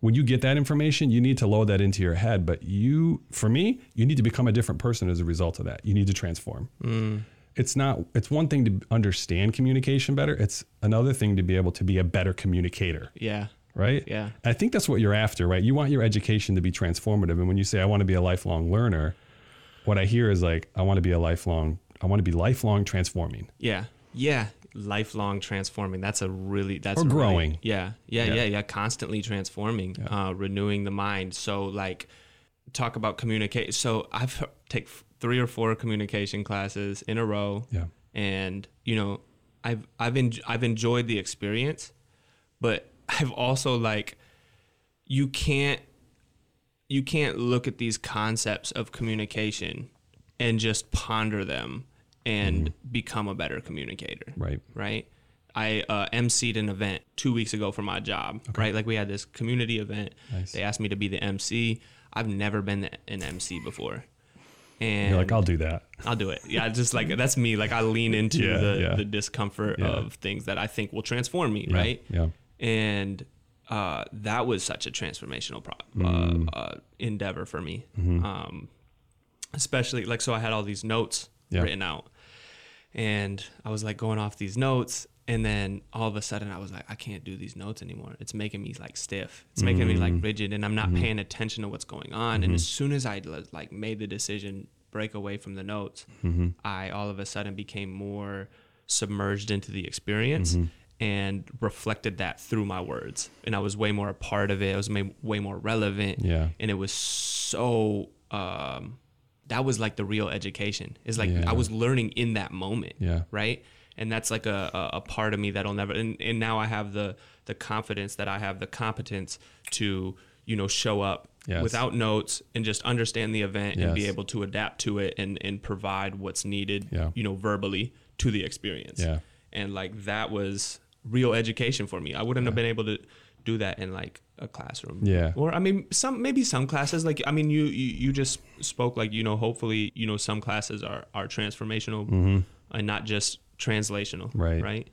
When you get that information, you need to load that into your head. But you, for me, you need to become a different person as a result of that. You need to transform. Mm. It's not, it's one thing to understand communication better. It's another thing to be able to be a better communicator. Yeah. Right? Yeah. I think that's what you're after, right? You want your education to be transformative. And when you say, I want to be a lifelong learner, what I hear is like, I want to be a lifelong, I want to be lifelong transforming. Yeah. Yeah. Lifelong transforming. That's a really, that's or growing. Really, yeah, yeah. Yeah. Yeah. Yeah. Constantly transforming, yeah. uh, renewing the mind. So like talk about communicate. So I've take three or four communication classes in a row. Yeah. And you know, I've, I've, en- I've enjoyed the experience, but I've also like, you can't, you can't look at these concepts of communication and just ponder them and mm. become a better communicator. Right. Right. I uh, emceed an event two weeks ago for my job. Okay. Right. Like we had this community event. Nice. They asked me to be the M C. I've never been an M C before. And you're like, I'll do that. I'll do it. Yeah. Just like, that's me. Like I lean into yeah, the, yeah. the discomfort yeah. of things that I think will transform me. Yeah, right. Yeah. And uh, that was such a transformational pro- mm. uh, uh, endeavor for me. Mm-hmm. Um, especially like, so I had all these notes yeah. written out. And I was like going off these notes, and then all of a sudden I was like, I can't do these notes anymore. It's making me like stiff. It's making mm. me like rigid, and I'm not mm-hmm. paying attention to what's going on. Mm-hmm. And as soon as I like made the decision break away from the notes, mm-hmm. I all of a sudden became more submerged into the experience mm-hmm. and reflected that through my words. And I was way more a part of it. I was way more relevant. Yeah. And it was so, um, that was like the real education. It's like yeah. I was learning in that moment. Yeah. Right. And that's like a, a, a part of me that'll never, and, and now I have the, the confidence that I have the competence to, you know, show up yes. without notes and just understand the event yes. and be able to adapt to it and, and provide what's needed, yeah. you know, verbally to the experience. Yeah. And like, that was real education for me. I wouldn't yeah. have been able to do that in like a classroom. Yeah. Or I mean, some, maybe some classes, like, I mean, you, you, you just spoke like, you know, hopefully, you know, some classes are, are transformational mm-hmm. and not just translational. Right. Right.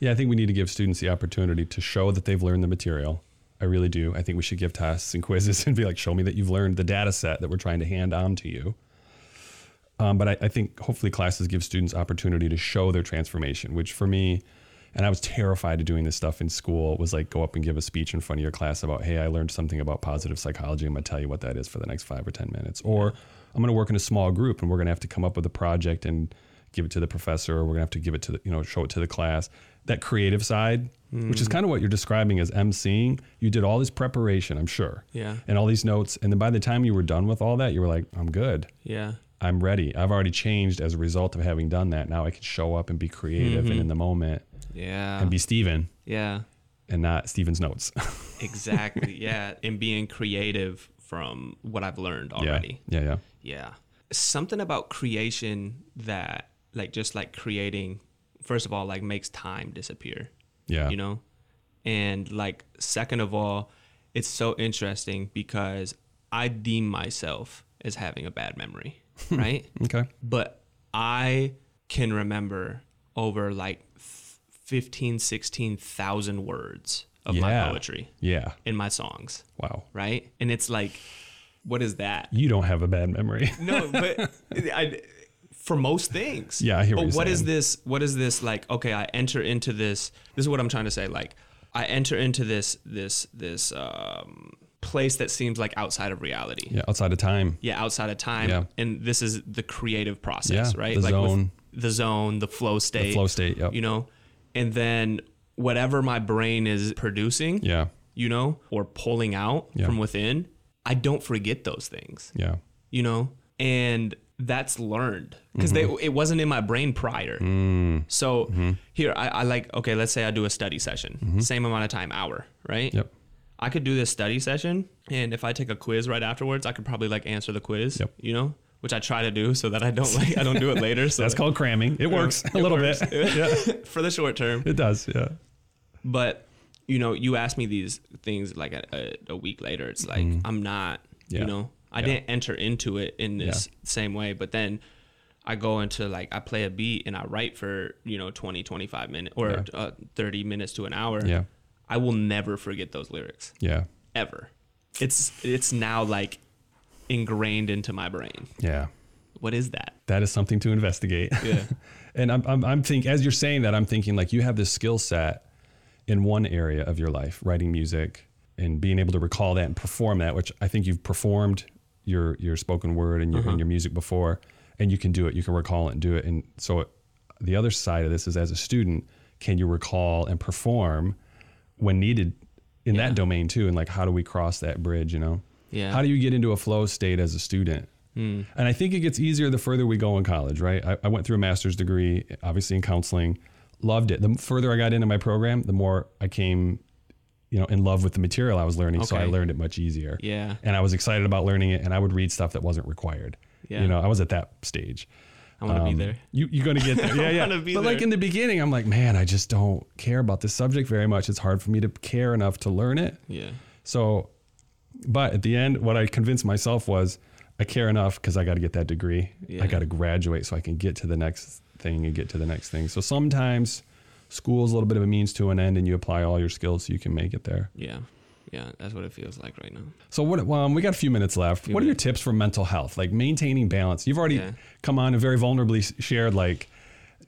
Yeah. I think we need to give students the opportunity to show that they've learned the material. I really do. I think we should give tests and quizzes and be like, show me that you've learned the data set that we're trying to hand on to you. Um, but I, I think hopefully classes give students opportunity to show their transformation, which for me, and I was terrified of doing this stuff in school, was like, go up and give a speech in front of your class about, hey, I learned something about positive psychology. I'm going to tell you what that is for the next five or ten minutes. Or I'm going to work in a small group and we're going to have to come up with a project and give it to the professor, or we're gonna have to give it to the, you know, show it to the class. That creative side, mm. which is kind of what you're describing as emceeing. You did all this preparation, I'm sure. Yeah. And all these notes. And then by the time you were done with all that, you were like, I'm good. Yeah. I'm ready. I've already changed as a result of having done that. Now I can show up and be creative mm-hmm. and in the moment. Yeah. And be Stephen. Yeah. And not Stephen's notes. Exactly. Yeah. And being creative from what I've learned already. Yeah. Yeah. Yeah. Yeah. Something about creation that, like, just like creating, first of all, like makes time disappear. Yeah. You know? And like, second of all, it's so interesting because I deem myself as having a bad memory, right? Okay. But I can remember over like fifteen, sixteen thousand words of yeah. my poetry. Yeah. In my songs. Wow. Right? And it's like, what is that? You don't have a bad memory. No, but I... For most things. Yeah, I hear what you're saying. But what is this, what is this like, okay, I enter into this, this is what I'm trying to say, like, I enter into this, this, this um, place that seems like outside of reality. Yeah, outside of time. Yeah, outside of time. Yeah. And this is the creative process, yeah, right? The like zone. The zone, the flow state. The flow state, yep. You know, and then whatever my brain is producing, yeah. you know, or pulling out yeah. from within, I don't forget those things. Yeah. You know, and... that's learned because mm-hmm. they it wasn't in my brain prior. Mm. So mm-hmm. here I, I like, okay, let's say I do a study session, mm-hmm. same amount of time, hour, right? Yep. I could do this study session, and if I take a quiz right afterwards, I could probably like answer the quiz, yep. you know, which I try to do so that I don't like I don't do it later. So that's called cramming. It works it a little works. bit yeah. for the short term. It does, yeah. But you know, you ask me these things like a, a, a week later, it's like mm. I'm not, yeah. you know. I yeah. didn't enter into it in this yeah. same way, but then I go into like, I play a beat and I write for, you know, twenty, twenty-five minutes or yeah. uh, thirty minutes to an hour. Yeah. I will never forget those lyrics. Yeah. Ever. It's, it's now like ingrained into my brain. Yeah. What is that? That is something to investigate. Yeah. And I'm, I'm, I'm thinking, as you're saying that, I'm thinking like you have this skill set in one area of your life, writing music and being able to recall that and perform that, which I think you've performed your your spoken word and your, uh-huh. and your music before, and you can do it, you can recall it and do it. And so it, the other side of this is, as a student, can you recall and perform when needed in yeah. that domain too? And like, how do we cross that bridge, you know? Yeah. How do you get into a flow state as a student? Mm. And I think it gets easier the further we go in college, right? I, I went through a master's degree, obviously in counseling, loved it. The further I got into my program, the more I came, you know, in love with the material I was learning. Okay. So I learned it much easier. Yeah. And I was excited about learning it, and I would read stuff that wasn't required. Yeah. You know, I was at that stage. I want to um, be there. You, you're going to get there. Yeah, yeah. But there. Like in the beginning, I'm like, man, I just don't care about this subject very much. It's hard for me to care enough to learn it. Yeah. So, but at the end, what I convinced myself was I care enough because I got to get that degree. Yeah. I got to graduate so I can get to the next thing and get to the next thing. So sometimes school is a little bit of a means to an end, and you apply all your skills so you can make it there. Yeah, yeah, that's what it feels like right now. So what? Um, we got a few minutes left. Few what minutes. Are your tips for mental health, like maintaining balance? You've already yeah. come on and very vulnerably shared, like,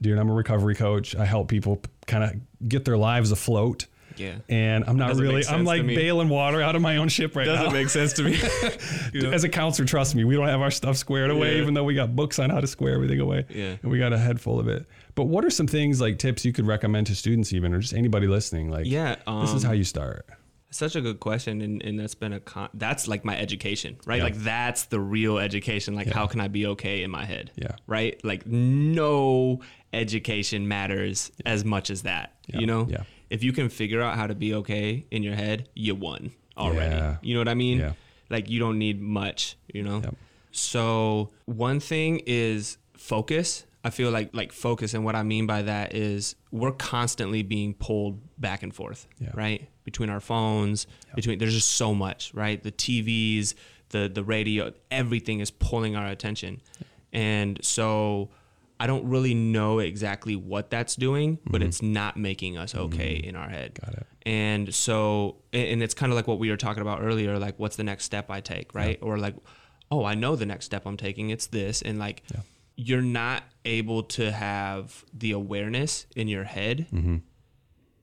dude, I'm a recovery coach. I help people kind of get their lives afloat. Yeah. And I'm not Doesn't really, I'm like bailing water out of my own ship right Doesn't now. Doesn't make sense to me. You know? As a counselor, trust me, we don't have our stuff squared away, yeah. even though we got books on how to square everything away. Yeah. And we got a head full of it. But what are some things, like tips you could recommend to students even, or just anybody listening? Like, yeah, um, this is how you start. Such a good question. And, and that's been a, con- that's like my education, right? Yeah. Like that's the real education. Like yeah. how can I be okay in my head? Yeah. Right. Like no education matters yeah. as much as that, yeah. you know? Yeah. If you can figure out how to be okay in your head, you won already. Yeah. You know what I mean? Yeah. Like you don't need much, you know? Yep. So one thing is focus. I feel like like focus. And what I mean by that is we're constantly being pulled back and forth, yeah. right? Between our phones, yep. between there's just so much, right? The T Vs, the the radio, everything is pulling our attention. Yep. And so I don't really know exactly what that's doing, but mm-hmm. it's not making us okay mm-hmm. in our head. Got it. And so, and it's kind of like what we were talking about earlier, like what's the next step I take, right? Yep. Or like, oh, I know the next step I'm taking, it's this. And like, yep. you're not able to have the awareness in your head mm-hmm.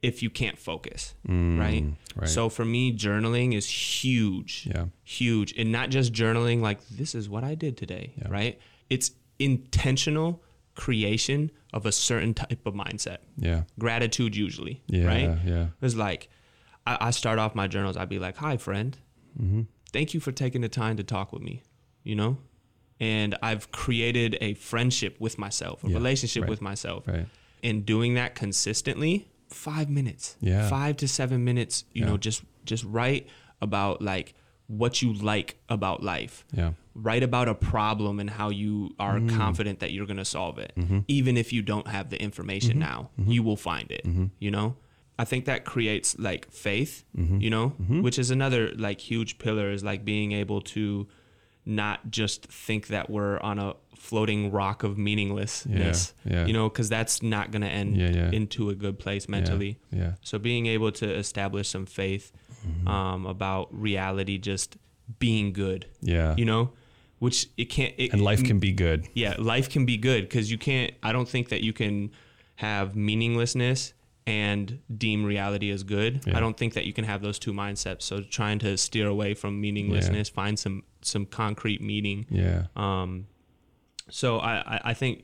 if you can't focus, mm, right? right? So for me, journaling is huge, yeah. huge. And not just journaling, like this is what I did today, yeah. right? It's intentional creation of a certain type of mindset. Yeah. Gratitude usually, yeah, right? Yeah. It's like, I, I start off my journals, I'd be like, hi friend, mm-hmm. thank you for taking the time to talk with me, you know? And I've created a friendship with myself, a yeah, relationship right, with myself. Right. And doing that consistently, five minutes, yeah. five to seven minutes, you yeah. know, just just write about like what you like about life. Yeah. Write about a problem and how you are mm. confident that you're gonna solve it. Mm-hmm. Even if you don't have the information mm-hmm. now, mm-hmm. you will find it, mm-hmm. you know? I think that creates like faith, mm-hmm. you know, mm-hmm. which is another like huge pillar is like being able to not just think that we're on a floating rock of meaninglessness, yeah, yeah. you know, because that's not going to end yeah, yeah. into a good place mentally. Yeah, yeah. So being able to establish some faith mm-hmm. um, about reality, just being good, yeah, you know, which it can't. It, and life can be good. Yeah, life can be good because you can't. I don't think that you can have meaninglessness and deem reality as good. Yeah. I don't think that you can have those two mindsets. So trying to steer away from meaninglessness, yeah. find some some concrete meaning. Yeah. Um. So I, I think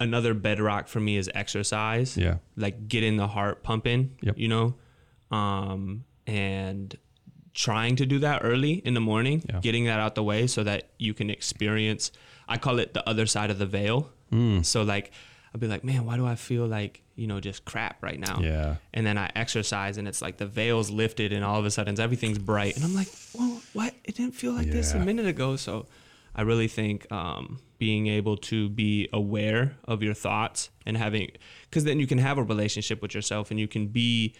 another bedrock for me is exercise. Yeah. Like getting the heart pumping, yep. you know, um, and trying to do that early in the morning, yeah. getting that out the way so that you can experience, I call it the other side of the veil. Mm. So like, I'll be like, man, why do I feel like, you know, just crap right now? Yeah. And then I exercise and it's like the veil's lifted and all of a sudden everything's bright. And I'm like, well, what? It didn't feel like yeah. this a minute ago. So I really think um, being able to be aware of your thoughts and having, because then you can have a relationship with yourself and you can be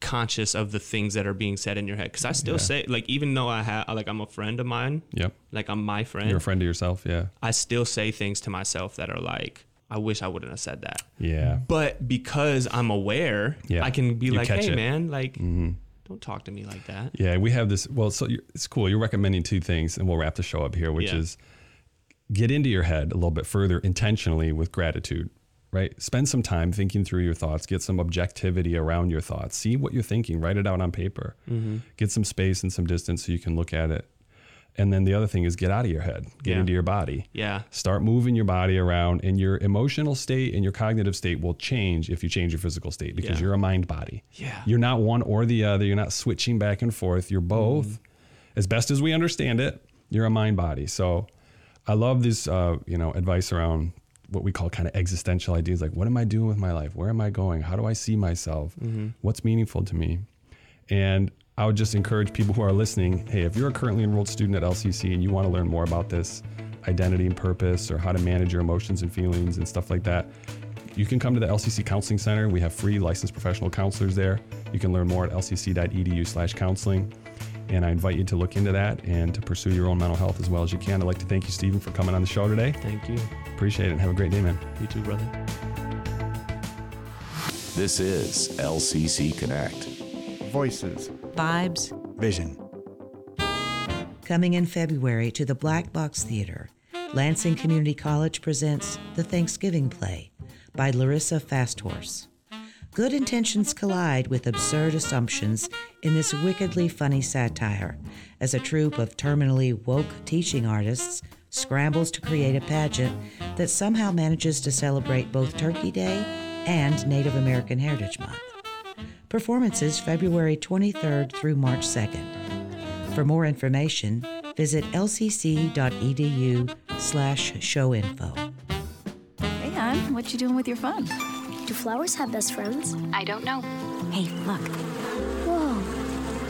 conscious of the things that are being said in your head. Because I still yeah. say, like, even though I have, like, I'm a friend of mine. Yep. Like, I'm my friend. You're a friend of yourself, yeah. I still say things to myself that are like, I wish I wouldn't have said that. Yeah. But because I'm aware, yeah. I can be you like, hey, it. man, like, mm-hmm. don't talk to me like that. Yeah, we have this. Well, so you're, it's cool. You're recommending two things, and we'll wrap the show up here, which yeah. is get into your head a little bit further intentionally with gratitude, right? Spend some time thinking through your thoughts. Get some objectivity around your thoughts. See what you're thinking. Write it out on paper. Mm-hmm. Get some space and some distance so you can look at it. And then the other thing is get out of your head, get yeah. into your body. Yeah. Start moving your body around, and your emotional state and your cognitive state will change if you change your physical state because yeah. you're a mind body. Yeah. You're not one or the other. You're not switching back and forth. You're both. Mm. As best as we understand it, you're a mind body. So I love this, uh, you know, advice around what we call kind of existential ideas. Like, what am I doing with my life? Where am I going? How do I see myself? Mm-hmm. What's meaningful to me? And I would just encourage people who are listening, hey, if you're a currently enrolled student at L C C and you want to learn more about this identity and purpose or how to manage your emotions and feelings and stuff like that, you can come to the L C C Counseling Center. We have free licensed professional counselors there. You can learn more at l c c dot e d u slash counseling. And I invite you to look into that and to pursue your own mental health as well as you can. I'd like to thank you, Stephen, for coming on the show today. Thank you. Appreciate it. Have a great day, man. You too, brother. This is L C C Connect. Voices, vibes, vision. Coming in February to the Black Box Theater, Lansing Community College presents The Thanksgiving Play by Larissa Fasthorse. Good intentions collide with absurd assumptions in this wickedly funny satire, as a troupe of terminally woke teaching artists scrambles to create a pageant that somehow manages to celebrate both Turkey Day and Native American Heritage Month. Performances February twenty-third through March second. For more information, visit l c c dot e d u slash show info. Hey, Ann, what you doing with your fun? Do flowers have best friends? I don't know. Hey, look. Whoa.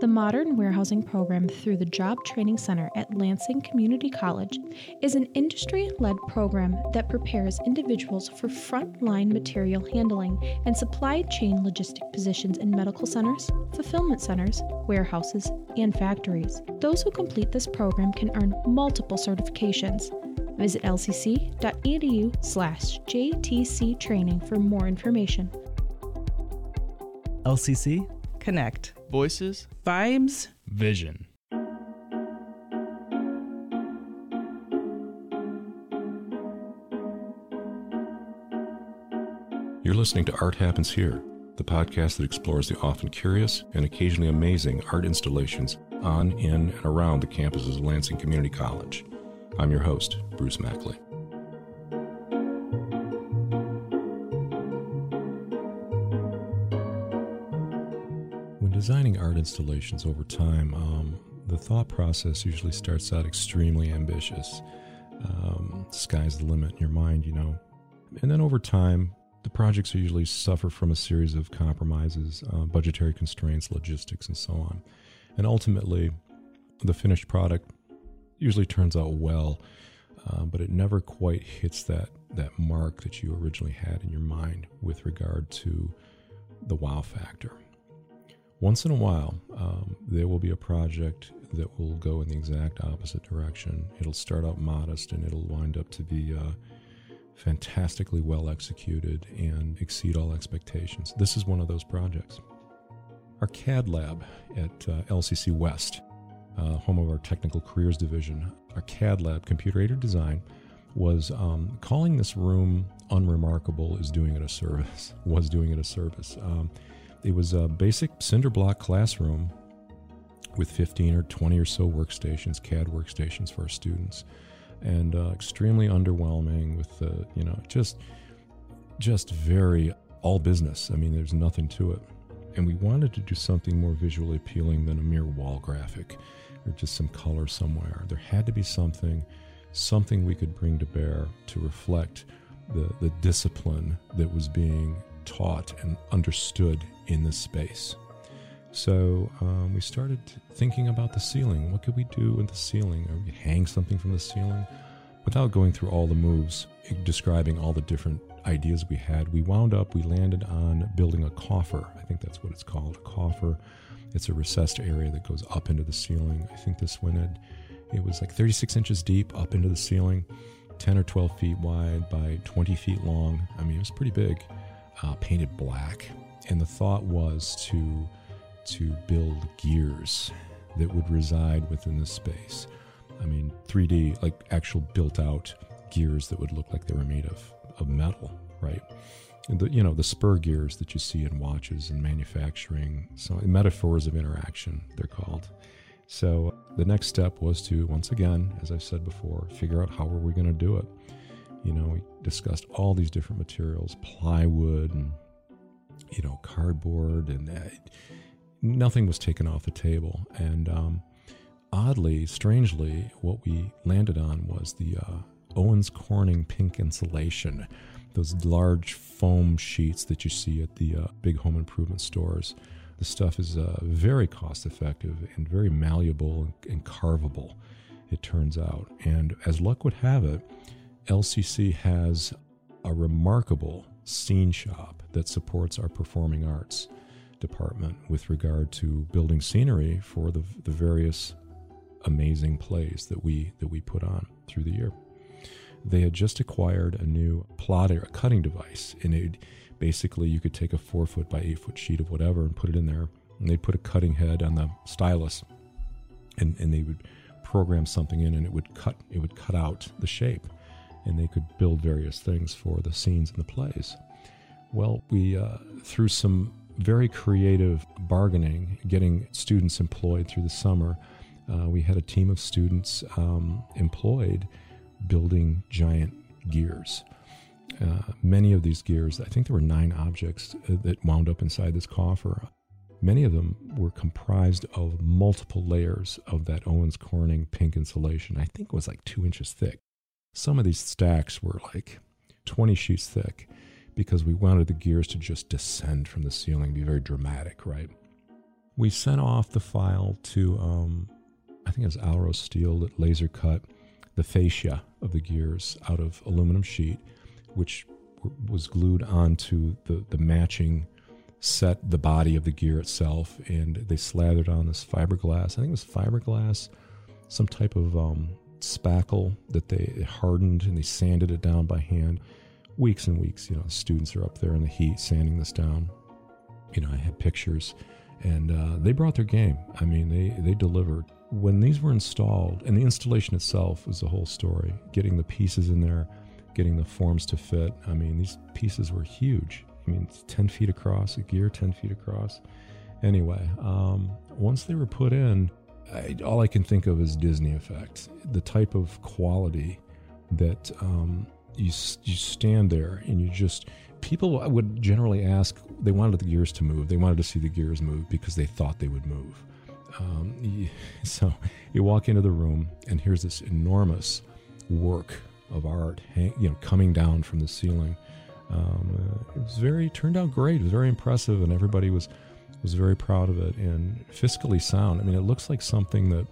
The Modern Warehousing Program through the Job Training Center at Lansing Community College is an industry-led program that prepares individuals for frontline material handling and supply chain logistic positions in medical centers, fulfillment centers, warehouses, and factories. Those who complete this program can earn multiple certifications. Visit l c c dot e d u slash j t c training for more information. L C C Connect. Voices, vibes, vision. You're listening to Art Happens Here, the podcast that explores the often curious and occasionally amazing art installations on, in, and around the campuses of Lansing Community College. I'm your host, Bruce Mackley. Designing art installations over time, um, the thought process usually starts out extremely ambitious. Um, sky's the limit in your mind, you know. And then over time, the projects usually suffer from a series of compromises, uh, budgetary constraints, logistics, and so on. And ultimately, the finished product usually turns out well, uh, but it never quite hits that, that mark that you originally had in your mind with regard to the wow factor. Once in a while, um, there will be a project that will go in the exact opposite direction. It'll start out modest and it'll wind up to be uh, fantastically well executed and exceed all expectations. This is one of those projects. Our C A D lab at uh, L C C West, uh, home of our technical careers division, our C A D lab, computer aided design, was um, calling this room unremarkable is doing it a service, was doing it a service. Um, It was a basic cinder block classroom with fifteen or twenty or so workstations, C A D workstations for our students, and uh, extremely underwhelming with, uh, you know, just just very all business. I mean, there's nothing to it. And we wanted to do something more visually appealing than a mere wall graphic or just some color somewhere. There had to be something, something we could bring to bear to reflect the, the discipline that was being taught and understood in this space. So um, we started thinking about the ceiling. What could we do with the ceiling? Or we hang something from the ceiling? Without going through all the moves, describing all the different ideas we had, we wound up, we landed on building a coffer. I think that's what it's called, a coffer. It's a recessed area that goes up into the ceiling. I think this one had, it was like thirty-six inches deep up into the ceiling, ten or twelve feet wide by twenty feet long. I mean, it was pretty big. Uh, painted black, and the thought was to to build gears that would reside within the space. I mean, three D, like actual built-out gears that would look like they were made of, of metal, right? And the, you know, the spur gears that you see in watches and manufacturing, so metaphors of interaction, they're called. So the next step was to, once again, as I've said before, figure out how are we going to do it. You know, we discussed all these different materials, plywood and, you know, cardboard, and uh, nothing was taken off the table. And um, oddly, strangely, what we landed on was the uh, Owens Corning pink insulation, those large foam sheets that you see at the uh, big home improvement stores. The stuff is uh, very cost effective and very malleable and carvable, it turns out. And as luck would have it, L C C has a remarkable scene shop that supports our performing arts department with regard to building scenery for the, the various amazing plays that we that we put on through the year. They had just acquired a new plotter, a cutting device, and it basically you could take a four foot by eight foot sheet of whatever and put it in there, and they put a cutting head on the stylus, and, and they would program something in, and it would cut it would cut out the shape, and they could build various things for the scenes and the plays. Well, we uh, through some very creative bargaining, getting students employed through the summer, uh, we had a team of students um, employed building giant gears. Uh, many of these gears, I think there were nine objects that wound up inside this coffer. Many of them were comprised of multiple layers of that Owens Corning pink insulation. I think it was like two inches thick. Some of these stacks were like twenty sheets thick because we wanted the gears to just descend from the ceiling, be very dramatic, right? We sent off the file to, um, I think it was Alro Steel that laser cut the fascia of the gears out of aluminum sheet, which was glued onto the, the matching set, the body of the gear itself, and they slathered on this fiberglass. I think it was fiberglass, some type of um, spackle that they hardened, and they sanded it down by hand. Weeks and weeks, you know, students are up there in the heat sanding this down. You know, I had pictures, and uh, they brought their game. I mean, they, they delivered. When these were installed, and the installation itself was the whole story, getting the pieces in there, getting the forms to fit. I mean, these pieces were huge. I mean, it's ten feet across, a gear ten feet across. Anyway, um, once they were put in, I, all I can think of is Disney effect. The type of quality that um, you you stand there and you just, people would generally ask, they wanted the gears to move. They wanted to see the gears move because they thought they would move. Um, you, so you walk into the room and here's this enormous work of art, hang, you know, coming down from the ceiling. Um, uh, it was very, turned out great. It was very impressive, and everybody was was very proud of it, and fiscally sound. I mean, it looks like something that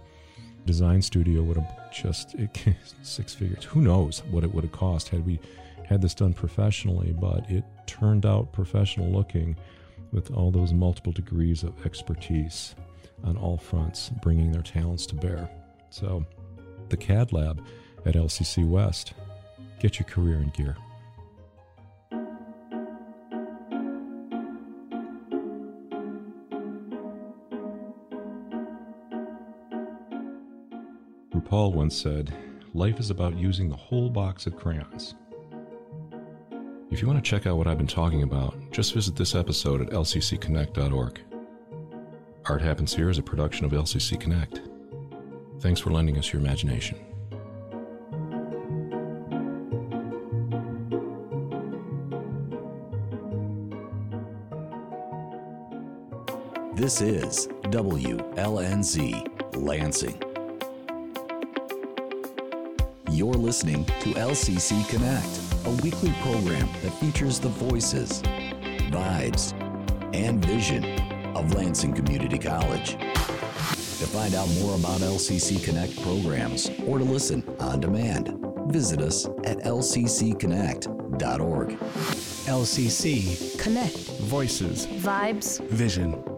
design studio would have just, it, six figures. Who knows what it would have cost had we had this done professionally, but it turned out professional looking with all those multiple degrees of expertise on all fronts, bringing their talents to bear. So the C A D Lab at L C C West. Get your career in gear. RuPaul once said, "Life is about using the whole box of crayons." If you want to check out what I've been talking about, just visit this episode at L C C connect dot org. Art Happens Here is a production of L C C Connect. Thanks for lending us your imagination. This is W L N Z Lansing. You're listening to L C C Connect, a weekly program that features the voices, vibes, and vision of Lansing Community College. To find out more about L C C Connect programs or to listen on demand, visit us at L C C connect dot org. L C C Connect. Voices. Vibes. Vision.